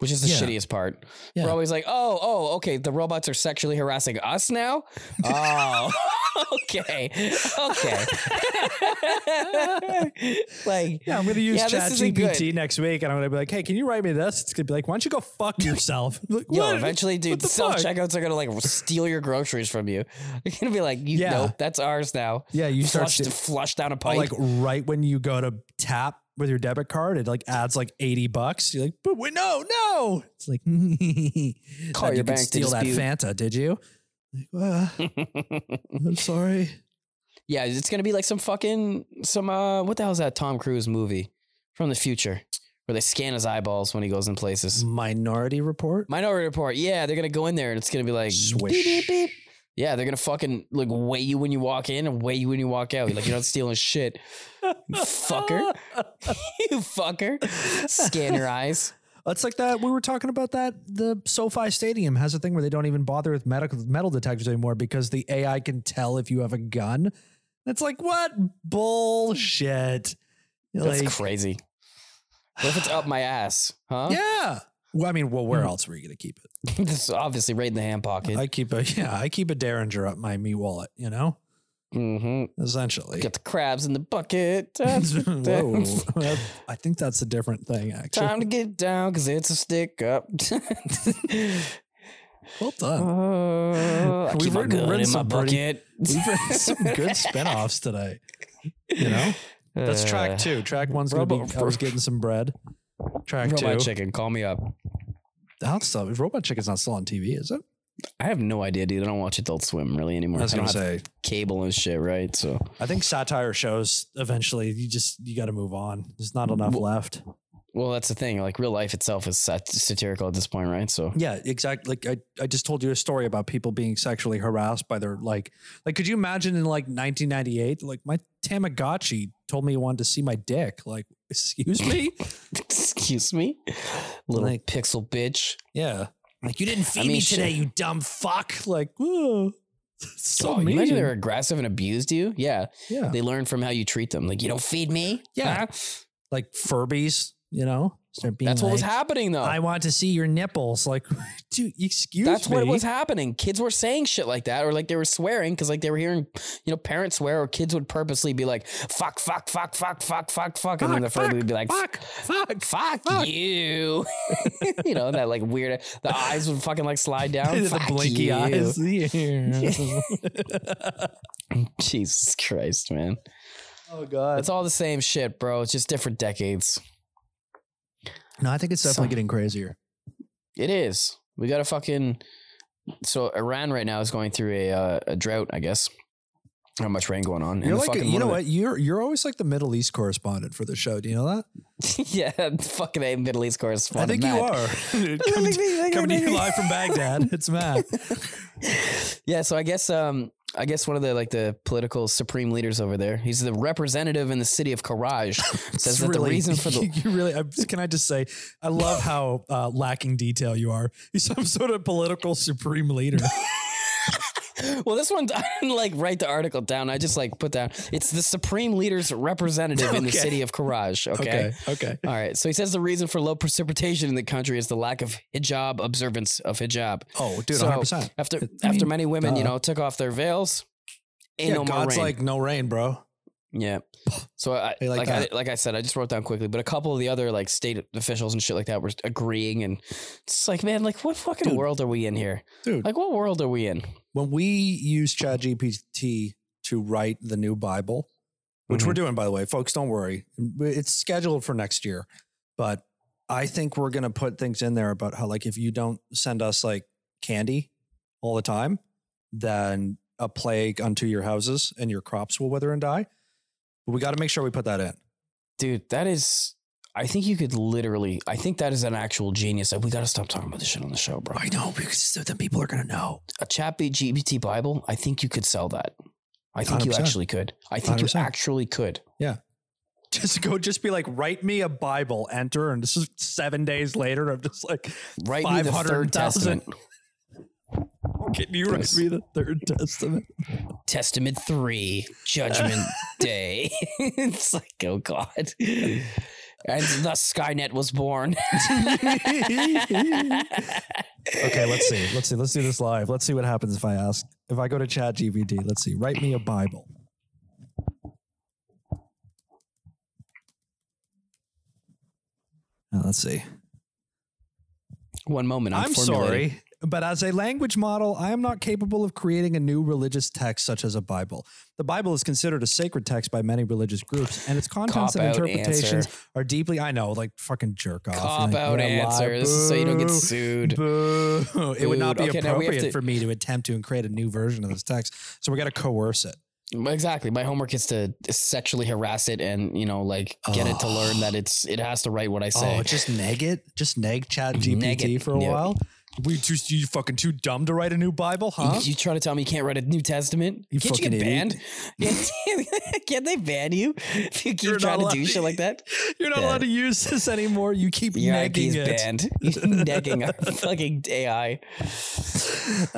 Which is the yeah. shittiest part. Yeah. We're always like, oh, oh, okay. The robots are sexually harassing us now? Oh, okay. Okay. Like, yeah, I'm going to use yeah, ChatGPT next week and I'm going to be like, hey, can you write me this? It's going to be like, why don't you go fuck yourself? Like, yo, eventually, dude, self-checkouts fuck? are going to like steal your groceries from you. You're going to be like, you, yeah. nope, that's ours now. Yeah, you flush, start to flush down a pipe. Like right when you go to tap with your debit card, it like adds like eighty bucks. You're like, but wait, no, no. It's like, call your bank. Steal that Fanta, did you? Like, well, I'm sorry. Yeah, it's gonna be like some fucking some uh, what the hell is that Tom Cruise movie from the future where they scan his eyeballs when he goes in places? Minority Report. Minority Report. Yeah, they're gonna go in there and it's gonna be like swish. Beep, beep, beep. Yeah, they're gonna fucking like weigh you when you walk in and weigh you when you walk out. You're like, you're not stealing shit. You fucker. You fucker. Scan your eyes. It's like that. We were talking about that. The SoFi Stadium has a thing where they don't even bother with medical metal detectors anymore because the A I can tell if you have a gun. It's like, what bullshit. That's like, crazy. What if it's up my ass? Huh? Yeah. Well, I mean, well, where else were you going to keep it? It's obviously right in the hand pocket. I keep a, yeah, I keep a Derringer up my me wallet, you know? Mm-hmm. Essentially. Got the crabs in the bucket. Whoa. Well, I think that's a different thing, actually. Time to get down because it's a stick up. Well done. Uh, I keep my gun in my bucket. We've written some good spinoffs today. You know? That's track two. Track one's going to be I was getting some bread. Track Robot two. Robot Chicken, call me up. Still, Robot Chicken's not still on T V, is it? I have no idea, dude. I don't watch Adult Swim really anymore. I was going to say. Cable and shit, right? So I think satire shows eventually, you just, you got to move on. There's not enough well, left. Well, that's the thing. Like real life itself is sat- satirical at this point, right? So yeah, exactly. Like I, I just told you a story about people being sexually harassed by their, like, like, could you imagine in like nineteen ninety-eight, like my Tamagotchi told me he wanted to see my dick. Like, excuse me? Excuse me? Little like, pixel bitch. Yeah. Like, you didn't feed I mean, me today, shit. You dumb fuck. Like, whoa. So oh, mean. Imagine they were aggressive and abused you. Yeah. Yeah. They learn from how you treat them. Like, you don't feed me. Yeah. Huh? Like Furbies, you know? Being That's like, what was happening, though. I want to see your nipples. Like, dude, excuse That's me. That's what was happening. Kids were saying shit like that, or like they were swearing because like they were hearing, you know, parents swear, or kids would purposely be like, fuck, fuck, fuck, fuck, fuck, fuck, fuck. And then the Furby would be like, fuck, fuck, fuck, fuck you. You know, that like weird, the eyes would fucking like slide down. The blinky you. Eyes. Jesus Christ, man. Oh, God. It's all the same shit, bro. It's just different decades. No, I think it's definitely so, getting crazier. It is. We got a fucking... So Iran right now is going through a uh, a drought, I guess. How much rain going on. You're and like a, you know what? The, you're you're always like the Middle East correspondent for the show. Do you know that? Yeah, fucking a Middle East correspondent. I think Matt. You are. Coming to, come to you live from Baghdad. It's Matt. Yeah, so I guess... um. I guess one of the like the political supreme leaders over there. He's the representative in the city of Karaj. Says that really, the reason for the you really. I'm, can I just say I love how uh, lacking detail you are. He's some sort of political supreme leader. Well, this one I didn't like write the article down. I just like put down. It's the Supreme Leader's representative okay. in the city of Karaj. Okay? okay. Okay. All right. So he says the reason for low precipitation in the country is the lack of hijab observance of hijab. Oh, dude, so one hundred percent. After I after mean, many women, uh, you know, took off their veils. Ain't yeah, no God's more rain. Like no rain, bro. Yeah. So I, I like, like, I, like I said, I just wrote down quickly, but a couple of the other like state officials and shit like that were agreeing. And it's like, man, like what fucking dude, world are we in here? Dude, like what world are we in? When we use ChatGPT to write the new Bible, which mm-hmm. we're doing, by the way, folks, don't worry. It's scheduled for next year, but I think we're going to put things in there about how, like, if you don't send us like candy all the time, then a plague unto your houses and your crops will wither and die. We got to make sure we put that in. Dude, that is, I think you could literally, I think that is an actual genius. We got to stop talking about this shit on the show, bro. I know, because then people are going to know. A ChatGPT Bible, I think you could sell that. I think one hundred percent. You actually could. I think one hundred percent. You actually could. Yeah. Just go, just be like, write me a Bible, enter. And this is seven days later. I'm just like, write me the third testament. Can you write me the third testament? Testament three, Judgment Day. It's like, oh God. And thus Skynet was born. Okay, let's see. Let's see. Let's do this live. Let's see what happens if I ask. If I go to ChatGPT, let's see. Write me a Bible. Now, let's see. One moment. I'm, I'm sorry. But as a language model, I am not capable of creating a new religious text such as a Bible. The Bible is considered a sacred text by many religious groups, and its contents Cop and interpretations answer. Are deeply, I know, like fucking jerk off. Cop like, out answer. Boo, this is so you don't get sued. Boo. Boo. It would not be okay, appropriate to- for me to attempt to create a new version of this text, so we got to coerce it. Exactly. My homework is to sexually harass it and, you know, like get oh. it to learn that it's it has to write what I say. Oh, just neg it? Just neg ChatGPT for a neg- while? We too, you fucking too dumb to write a new Bible, huh? You, you trying to tell me you can't write a New Testament? You can't fucking you get banned? Can't they ban you if you keep You're trying to do to, shit like that? You're not yeah. allowed to use this anymore. You keep Your negging I P is banned. You're negging our fucking A I.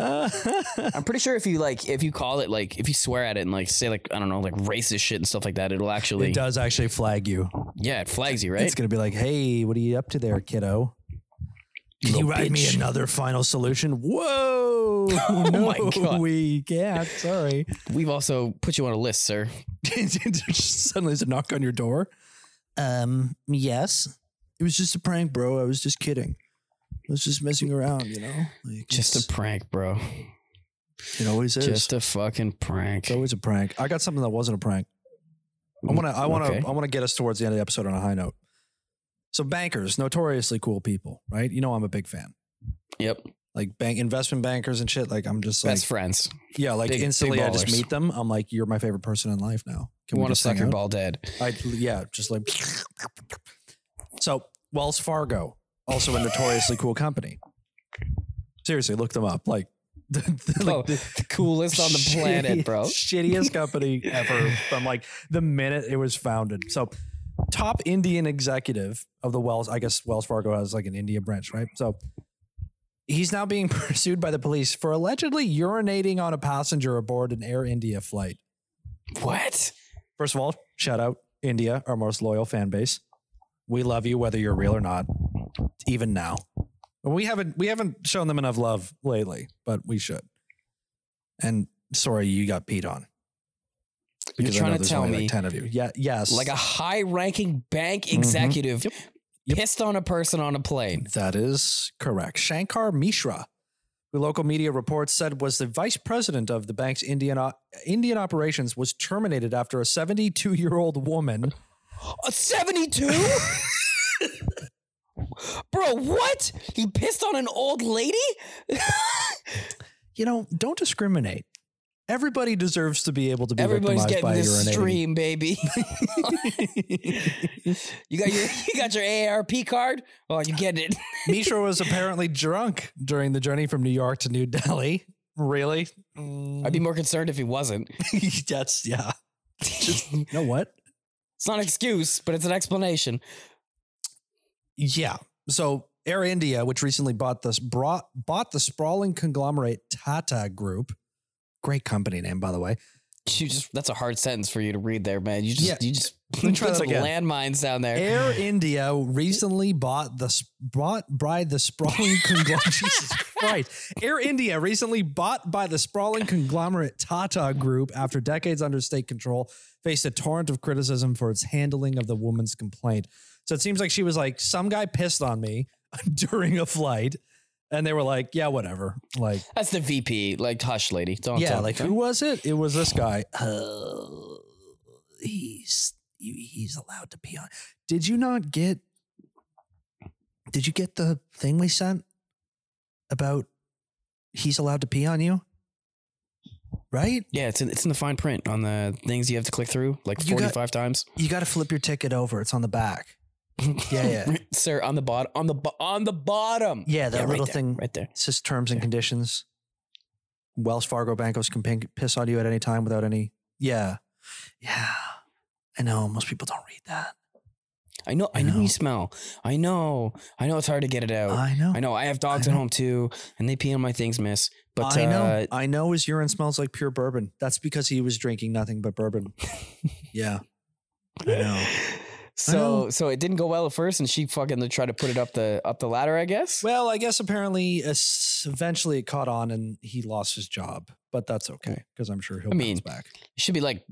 Uh, I'm pretty sure if you like, if you call it like, if you swear at it and like say like, I don't know, like racist shit and stuff like that, it'll actually. It does actually flag you. Yeah, it flags you, right? It's going to be like, hey, what are you up to there, kiddo? Can you write bitch. me another final solution? Whoa. Oh no, my God. We can't. Sorry. We've also put you on a list, sir. Suddenly there's a knock on your door. Um, yes. It was just a prank, bro. I was just kidding. I was just messing around, you know? Like, just a prank, bro. It always is. Just a fucking prank. It's always a prank. I got something that wasn't a prank. I want to I want to okay. I want to get us towards the end of the episode on a high note. So bankers, notoriously cool people, right? You know, I'm a big fan. Yep. Like bank investment bankers and shit. Like I'm just like best friends. Yeah. Like big, instantly big I just meet them. I'm like, you're my favorite person in life now. Can you we want to suck your out? Ball dead? I, yeah. Just like, so Wells Fargo, also a notoriously cool company. Seriously, look them up. Like, the, the, like oh, the, the coolest on the shittiest, planet, bro. Shittiest company ever from like the minute it was founded. So top Indian executive of the Wells, I guess Wells Fargo has like an India branch, right? So he's now being pursued by the police for allegedly urinating on a passenger aboard an Air India flight. What? First of all, shout out India, our most loyal fan base. We love you, whether you're real or not, even now. We haven't we haven't shown them enough love lately, but we should. And sorry, you got peed on. Because You're trying to tell me like ten of you. Yeah, yes. Like a high-ranking bank executive mm-hmm. yep. pissed yep. on a person on a plane. That is correct. Shankar Mishra, who local media reports said was the vice president of the bank's Indian o- Indian operations, was terminated after a seventy-two-year-old woman. A seventy-two? Bro, what? He pissed on an old lady? You know, don't discriminate. Everybody deserves to be able to be Everybody's victimized by urinating. Everybody's getting this stream, baby. you, got your, you got your A A R P card? Oh, you get it. Mishra was apparently drunk during the journey from New York to New Delhi. Really? Mm. I'd be more concerned if he wasn't. That's, yeah. Just, you know what? It's not an excuse, but it's an explanation. Yeah. So Air India, which recently bought this, brought, bought the sprawling conglomerate Tata Group. Great company name, by the way. You just, that's a hard sentence for you to read there, man. You just, yeah. you just put some landmines down there. Air India recently bought the, bought by the sprawling conglomerate. Jesus Christ. Air India recently bought by the sprawling conglomerate Tata Group after decades under state control, faced a torrent of criticism for its handling of the woman's complaint. So it seems like she was like, some guy pissed on me during a flight. And they were like, yeah, whatever. Like that's the V P, like hush, lady. Don't yeah, talk like who was it? It was this guy. Uh, he's he's allowed to pee on. Did you not get? Did you get the thing we sent about? He's allowed to pee on you, right? Yeah, it's in, it's in the fine print on the things you have to click through like forty five times. You got to flip your ticket over. It's on the back. Yeah, yeah, sir. On the bottom, on the bo- on the bottom. Yeah, that yeah, little right there, thing right there. It says terms and yeah. conditions. Wells Fargo bankers can ping- piss on you at any time without any. Yeah, yeah. I know most people don't read that. I know. I, I know. know you smell. I know. I know it's hard to get it out. I know. I know. I have dogs I at home too, and they pee on my things, miss. But I know. Uh, I know his urine smells like pure bourbon. That's because he was drinking nothing but bourbon. Yeah. I know. So so it didn't go well at first, and she fucking tried to put it up the up the ladder, I guess. Well, I guess apparently uh, eventually it caught on, and he lost his job. But that's okay because I'm sure he'll I mean, bounce back. He should be like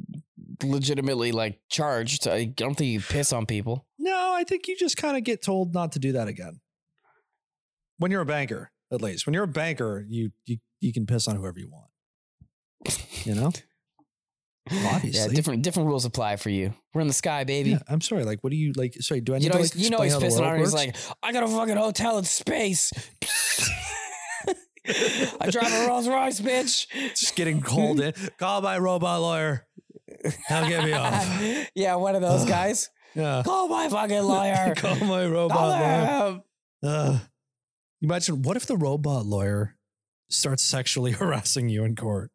legitimately like charged. I don't think you piss on people. No, I think you just kind of get told not to do that again. When you're a banker, at least when you're a banker, you you you can piss on whoever you want. You know. Obviously. Yeah, different different rules apply for you. We're in the sky, baby. Yeah, I'm sorry. Like, what do you like? Sorry, do I need you know to like, you know he's pissing on? He's like, I got a fucking hotel in space. I drive a Rolls Royce, bitch. Just getting cold in. Call my robot lawyer. Now get me off. Yeah, one of those uh, guys. Yeah. Call my fucking lawyer. Call my robot lawyer. Uh, Imagine, what if the robot lawyer starts sexually harassing you in court?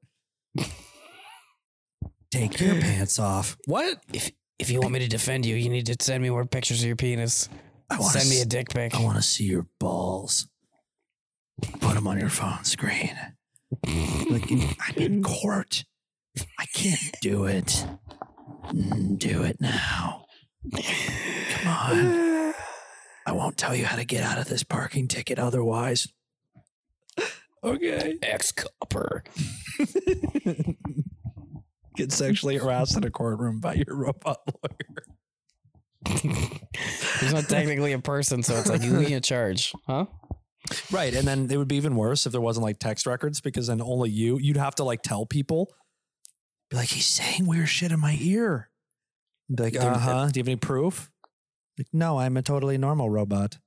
Take your pants off. What? If if you want me to defend you, you need to send me more pictures of your penis. I wanna send me a dick pic. I want to see your balls. Put them on your phone screen. Like, I'm in court. I can't do it. Do it now. Come on. I won't tell you how to get out of this parking ticket otherwise. Okay. Ex-copper. Get sexually harassed in a courtroom by your robot lawyer. He's not technically a person, so it's like, you in charge, huh? Right, and then it would be even worse if there wasn't like text records, because then only you, you'd have to like tell people, be like, he's saying weird shit in my ear. Be like, uh-huh, do you have any proof? Like, no, I'm a totally normal robot.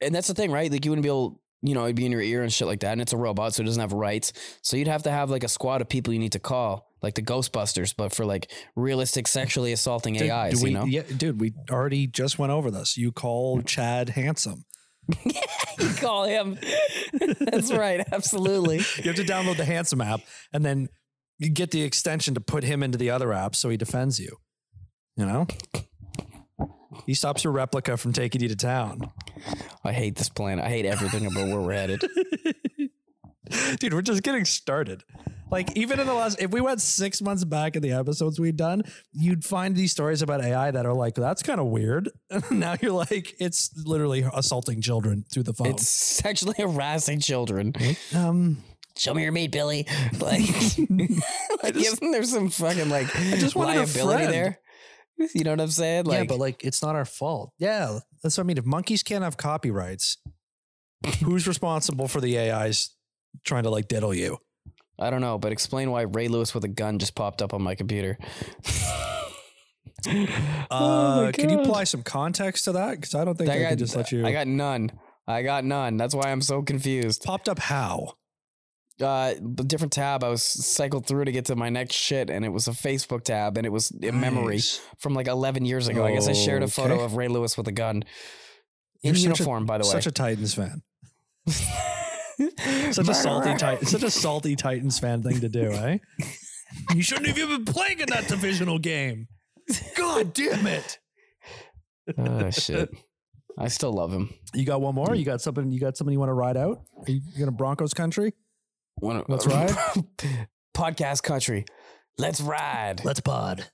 And that's the thing, right? Like, you wouldn't be able, you know, it'd be in your ear and shit like that, and it's a robot, so it doesn't have rights. So you'd have to have like a squad of people you need to call, like the Ghostbusters, but for like realistic sexually assaulting dude, A Is, do we, you know? Yeah, dude, we already just went over this. You call Chad handsome. You call him. That's right. Absolutely. You have to download the Handsome app and then you get the extension to put him into the other app so he defends you. You know? He stops your replica from taking you to town. I hate this planet. I hate everything about where we're headed. Dude, we're just getting started. Like, even in the last, if we went six months back in the episodes we'd done, you'd find these stories about A I that are like, that's kind of weird. And now you're like, it's literally assaulting children through the phone. It's sexually harassing children. Um, Show me your meat, Billy. Like, like just, isn't there some fucking like I just liability there? You know what I'm saying? Like, yeah, but like, it's not our fault. Yeah, that's what I mean. If monkeys can't have copyrights, who's responsible for the A Is trying to like diddle you? I don't know, but explain why Ray Lewis with a gun just popped up on my computer. uh, oh my can you apply some context to that? Because I don't think I can just let you. I got none. I got none. That's why I'm so confused. Popped up how? Uh, different tab. I was cycled through to get to my next shit, and it was a Facebook tab, and it was a memory nice. from like eleven years ago. Oh, I guess I shared a photo okay. of Ray Lewis with a gun. In You're uniform, a, by the way. Such a Titans fan. Such a salty tit- such a salty Titans fan thing to do, eh? You shouldn't have even been playing in that divisional game. God damn it. Oh shit. I still love him. You got one more? You got something you got something you want to ride out? Are you gonna Broncos country? Wanna, Let's uh, ride. Podcast country. Let's ride. Let's pod.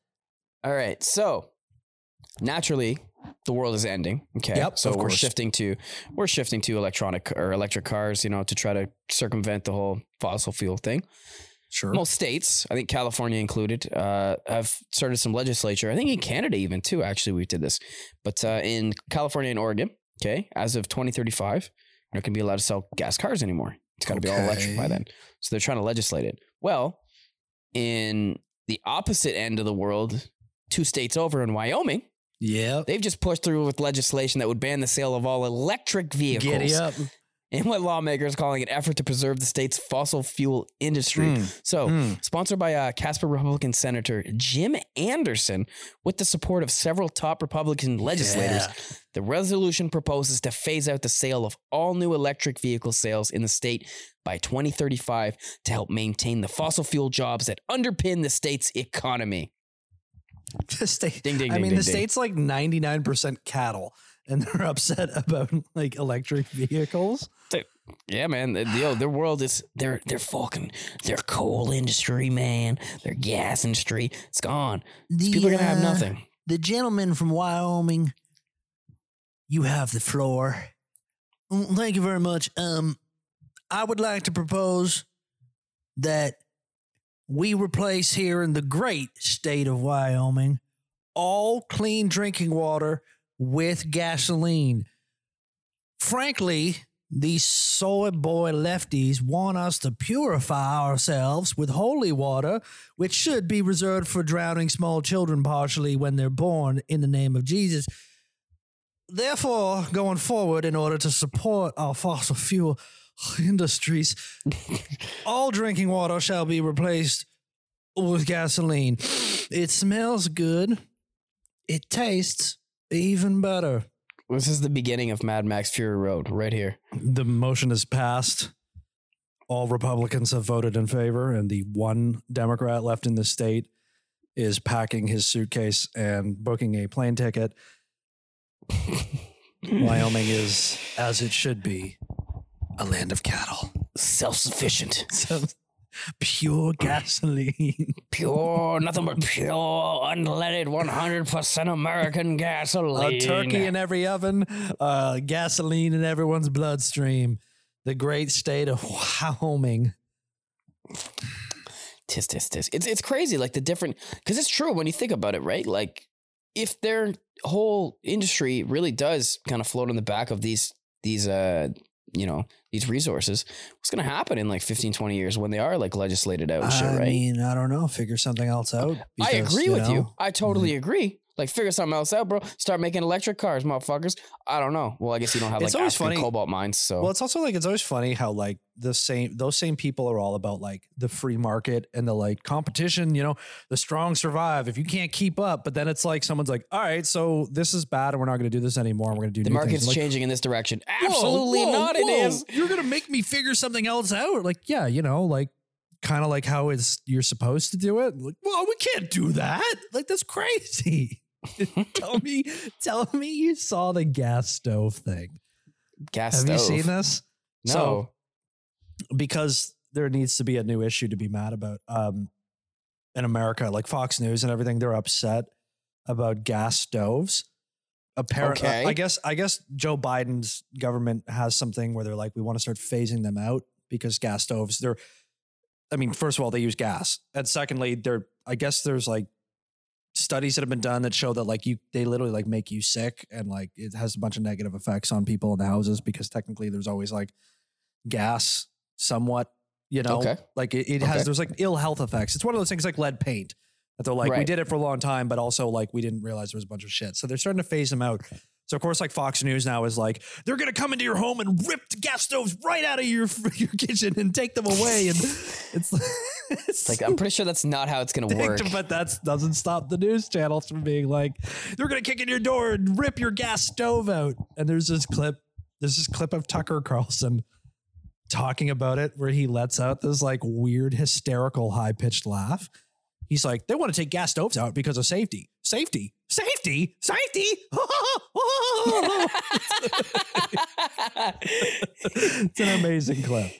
All right. So naturally, the world is ending. Okay. Yep, so we're shifting to, we're shifting to electronic or electric cars, you know, to try to circumvent the whole fossil fuel thing. Sure. Most states, I think California included, uh, have started some legislature. I think in Canada even too, actually, we did this, but, uh, in California and Oregon, okay. As of twenty thirty-five, you're not going to be allowed to sell gas cars anymore. It's gotta okay. be all electric by then. So they're trying to legislate it. Well, in the opposite end of the world, two states over in Wyoming, yeah, they've just pushed through with legislation that would ban the sale of all electric vehicles. Giddy up. And what lawmakers are calling an effort to preserve the state's fossil fuel industry. Mm. So mm. sponsored by uh, Casper Republican Senator Jim Anderson, with the support of several top Republican legislators, yeah. the resolution proposes to phase out the sale of all new electric vehicle sales in the state by twenty thirty-five to help maintain the fossil fuel jobs that underpin the state's economy. The state, ding, ding, I ding, mean, ding, the ding. state's like ninety-nine percent cattle, and they're upset about like electric vehicles. Yeah, man. The, yo, their world is their their fucking their coal industry, man. Their gas industry, it's gone. The, People are gonna uh, have nothing. The gentleman from Wyoming, you have the floor. Thank you very much. Um, I would like to propose that we replace here in the great state of Wyoming all clean drinking water with gasoline. Frankly, these soy boy lefties want us to purify ourselves with holy water, which should be reserved for drowning small children partially when they're born in the name of Jesus. Therefore, going forward, in order to support our fossil fuel industries, all drinking water shall be replaced with gasoline. It smells good. It tastes even better. This is the beginning of Mad Max Fury Road right here. The motion is passed. All Republicans have voted in favor, and the one Democrat left in the state is packing his suitcase and booking a plane ticket. Wyoming is, as it should be, a land of cattle. Self-sufficient. Self- pure gasoline. Pure, nothing but pure, unleaded, one hundred percent American gasoline. A turkey in every oven, uh, gasoline in everyone's bloodstream. The great state of Wyoming. Tis, tis, tis. It's, it's crazy, like the different, because it's true when you think about it, right? Like, if their whole industry really does kind of float on the back of these, these, uh, you know, these resources, what's going to happen in like fifteen, twenty years when they are like legislated out and shit, right? I mean, I don't know. Figure something else out. Because, I agree you with know, you. I totally mm-hmm. agree. Like, figure something else out, bro. Start making electric cars, motherfuckers. I don't know. Well, I guess you don't have like African cobalt mines. So, well, it's also like, it's always funny how like the same, those same people are all about like the free market and the like competition, you know, the strong survive if you can't keep up. But then it's like, someone's like, all right, so this is bad and we're not going to do this anymore. And we're going to do the market's like, changing in this direction. Absolutely whoa, whoa, not. Whoa. It is. You're going to make me figure something else out. Like, yeah, you know, like, kind of like how it's, you're supposed to do it. Like, well, we can't do that. Like, that's crazy. tell me, tell me you saw the gas stove thing. Gas stove. Have you seen this? No. So, because there needs to be a new issue to be mad about. Um, in America, like Fox News and everything, they're upset about gas stoves. Apparently, okay. uh, I guess, I guess Joe Biden's government has something where they're like, we want to start phasing them out because gas stoves, they're, I mean, first of all, they use gas. And secondly, there, I guess there's like, studies that have been done that show that like you, they literally like make you sick and like it has a bunch of negative effects on people in the houses because technically there's always like gas somewhat, you know, okay. like it, it okay. has, there's like ill health effects. It's one of those things like lead paint that they're like, right. we did it for a long time, but also like we didn't realize there was a bunch of shit. So they're starting to phase them out. Okay. So of course, like Fox News now is like, they're going to come into your home and rip the gas stoves right out of your your kitchen and take them away. And it's like, it's like, I'm pretty sure that's not how it's going to work. But that doesn't stop the news channels from being like, they're going to kick in your door and rip your gas stove out. And there's this clip, there's this clip of Tucker Carlson talking about it where he lets out this like weird, hysterical, high-pitched laugh. He's like, they want to take gas stoves out because of safety. Safety. Safety. Safety. It's an amazing clip.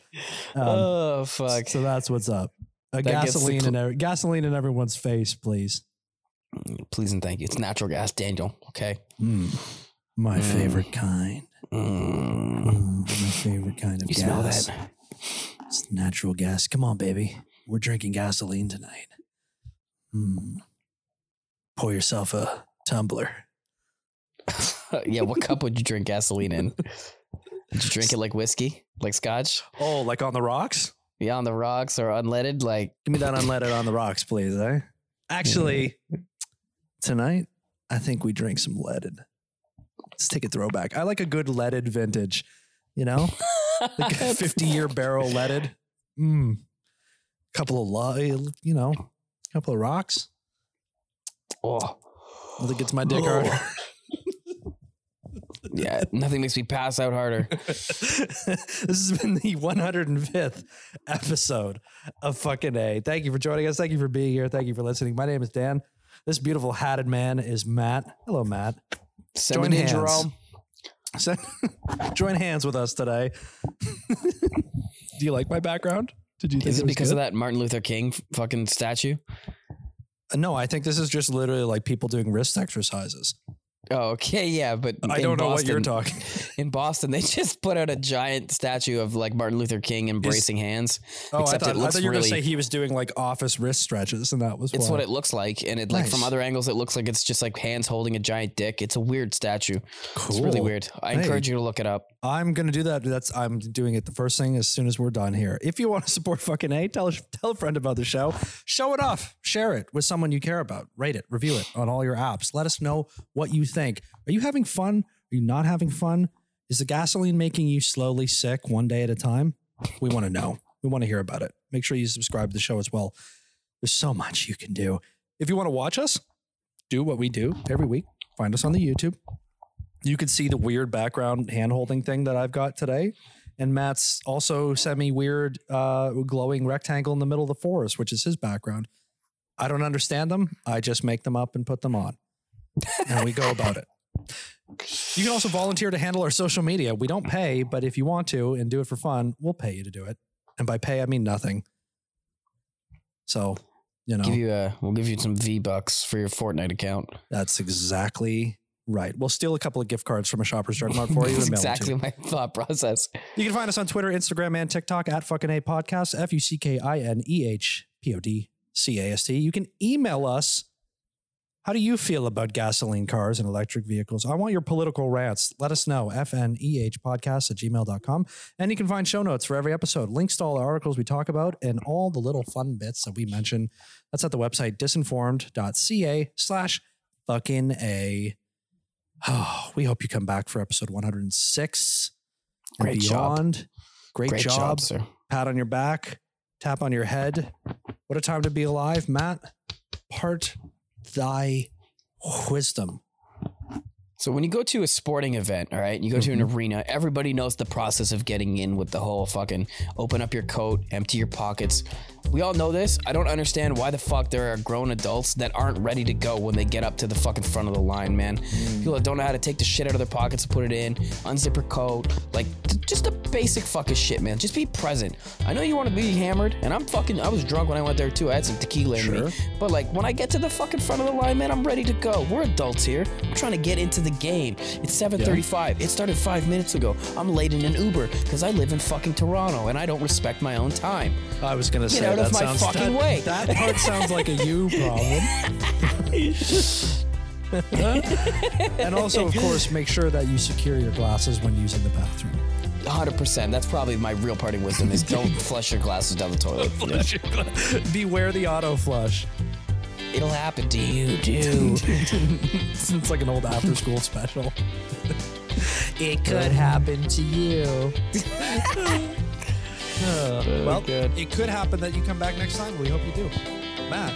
Um, oh, fuck. So that's what's up. A gasoline, cl- in every, gasoline in everyone's face, please. Please and thank you. It's natural gas, Daniel. Okay. Mm. My mm. favorite kind. Mm. Mm, my favorite kind of you gas. Smell that? It's natural gas. Come on, baby. We're drinking gasoline tonight. Mm. Pour yourself a tumbler. Yeah, what cup would you drink gasoline in? Did you drink it like whiskey? Like scotch? Oh, like on the rocks? Yeah, on the rocks or unleaded? Like, give me that unleaded on the rocks, please, eh? Actually, mm-hmm. tonight, I think we drink some leaded. Let's take a throwback. I like a good leaded vintage, you know? Like a fifty-year barrel leaded. Mm. Couple of, lo- you know... couple of rocks. Oh, I think it's my dick oh. harder. Yeah, nothing makes me pass out harder. This has been the one hundred fifth episode of fucking A. Thank you for joining us. Thank you for being here. Thank you for listening. My name is Dan. This beautiful hatted man is Matt. Hello, Matt. Send join hands. Jerome. Send, join hands with us today. Do you like my background? Did you think is it, it because good? Of that Martin Luther King fucking statue? Uh, no, I think this is just literally like people doing wrist exercises. Oh, okay. Yeah. But I don't Boston, know what you're talking. In Boston, they just put out a giant statue of like Martin Luther King embracing is, hands. Oh, except I thought, it looks I thought you were really, going to say he was doing like office wrist stretches and that was it's why. What it looks like. And it nice. Like from other angles, it looks like it's just like hands holding a giant dick. It's a weird statue. Cool. It's really weird. I hey, encourage you to look it up. I'm going to do that. That's I'm doing it the first thing as soon as we're done here. If you want to support fucking A, tell, tell a friend about the show. Show it off. Share it with someone you care about. Rate it. Review it on all your apps. Let us know what you think. think are you having fun? Are you not having fun? Is the gasoline making you slowly sick one day at a time? We want to know. We want to hear about it. Make sure you subscribe to the show as well. There's so much you can do. If you want to watch us do what we do every week, find us on the YouTube. You can see the weird background hand-holding thing that I've got today. And Matt's also sent me weird uh, glowing rectangle in the middle of the forest, which is his background. I don't understand them. I just make them up and put them on. And we go about it. You can also volunteer to handle our social media. We don't pay, but if you want to and do it for fun, we'll pay you to do it. And by pay, I mean nothing. So, you know. Give you a, we'll give you some V-Bucks for your Fortnite account. That's exactly right. We'll steal a couple of gift cards from a Shopper's Drug Mart for you. That's exactly my thought process. You can find us on Twitter, Instagram, and TikTok at Fucking A Podcast, F U C K I N E H P O D C A S T. You can email us. How do you feel about gasoline cars and electric vehicles? I want your political rants. Let us know. F N E H podcast at gmail dot com. And you can find show notes for every episode, links to all the articles we talk about, and all the little fun bits that we mention. That's at the website disinformed.ca slash fucking a. Oh, we hope you come back for episode one hundred six. Great beyond. job. Great, Great job. job sir. Pat on your back. Tap on your head. What a time to be alive, Matt. Part thy wisdom. So when you go to a sporting event, all right, you go to an arena, everybody knows the process of getting in with the whole fucking open up your coat, empty your pockets. We all know this. I don't understand why the fuck there are grown adults that aren't ready to go when they get up to the fucking front of the line, man. Mm. People that don't know how to take the shit out of their pockets and put it in, unzip your coat, like t- just the basic fucking shit, man. Just be present. I know you want to be hammered, and I'm fucking, I was drunk when I went there too. I had some tequila in sure. me. But like when I get to the fucking front of the line, man, I'm ready to go. We're adults here. I'm trying to get into the game. It's seven thirty-five. Yeah. It started five minutes ago. I'm late in an Uber because I live in fucking Toronto and I don't respect my own time. I was going to say. Know, That, my sounds, fucking that, way. that part sounds like a you problem. And also, of course, make sure that you secure your glasses when using the bathroom. one hundred percent. That's probably my real parting wisdom is don't flush your glasses down the toilet. Flush your gla- Beware the auto flush. It'll happen to you, dude. It's like an old after school special. It could happen to you. Uh, well, good. It could happen that you come back next time. We hope you do. Matt,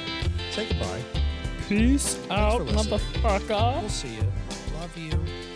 say goodbye. Peace out, motherfucker. We'll see you. Love you.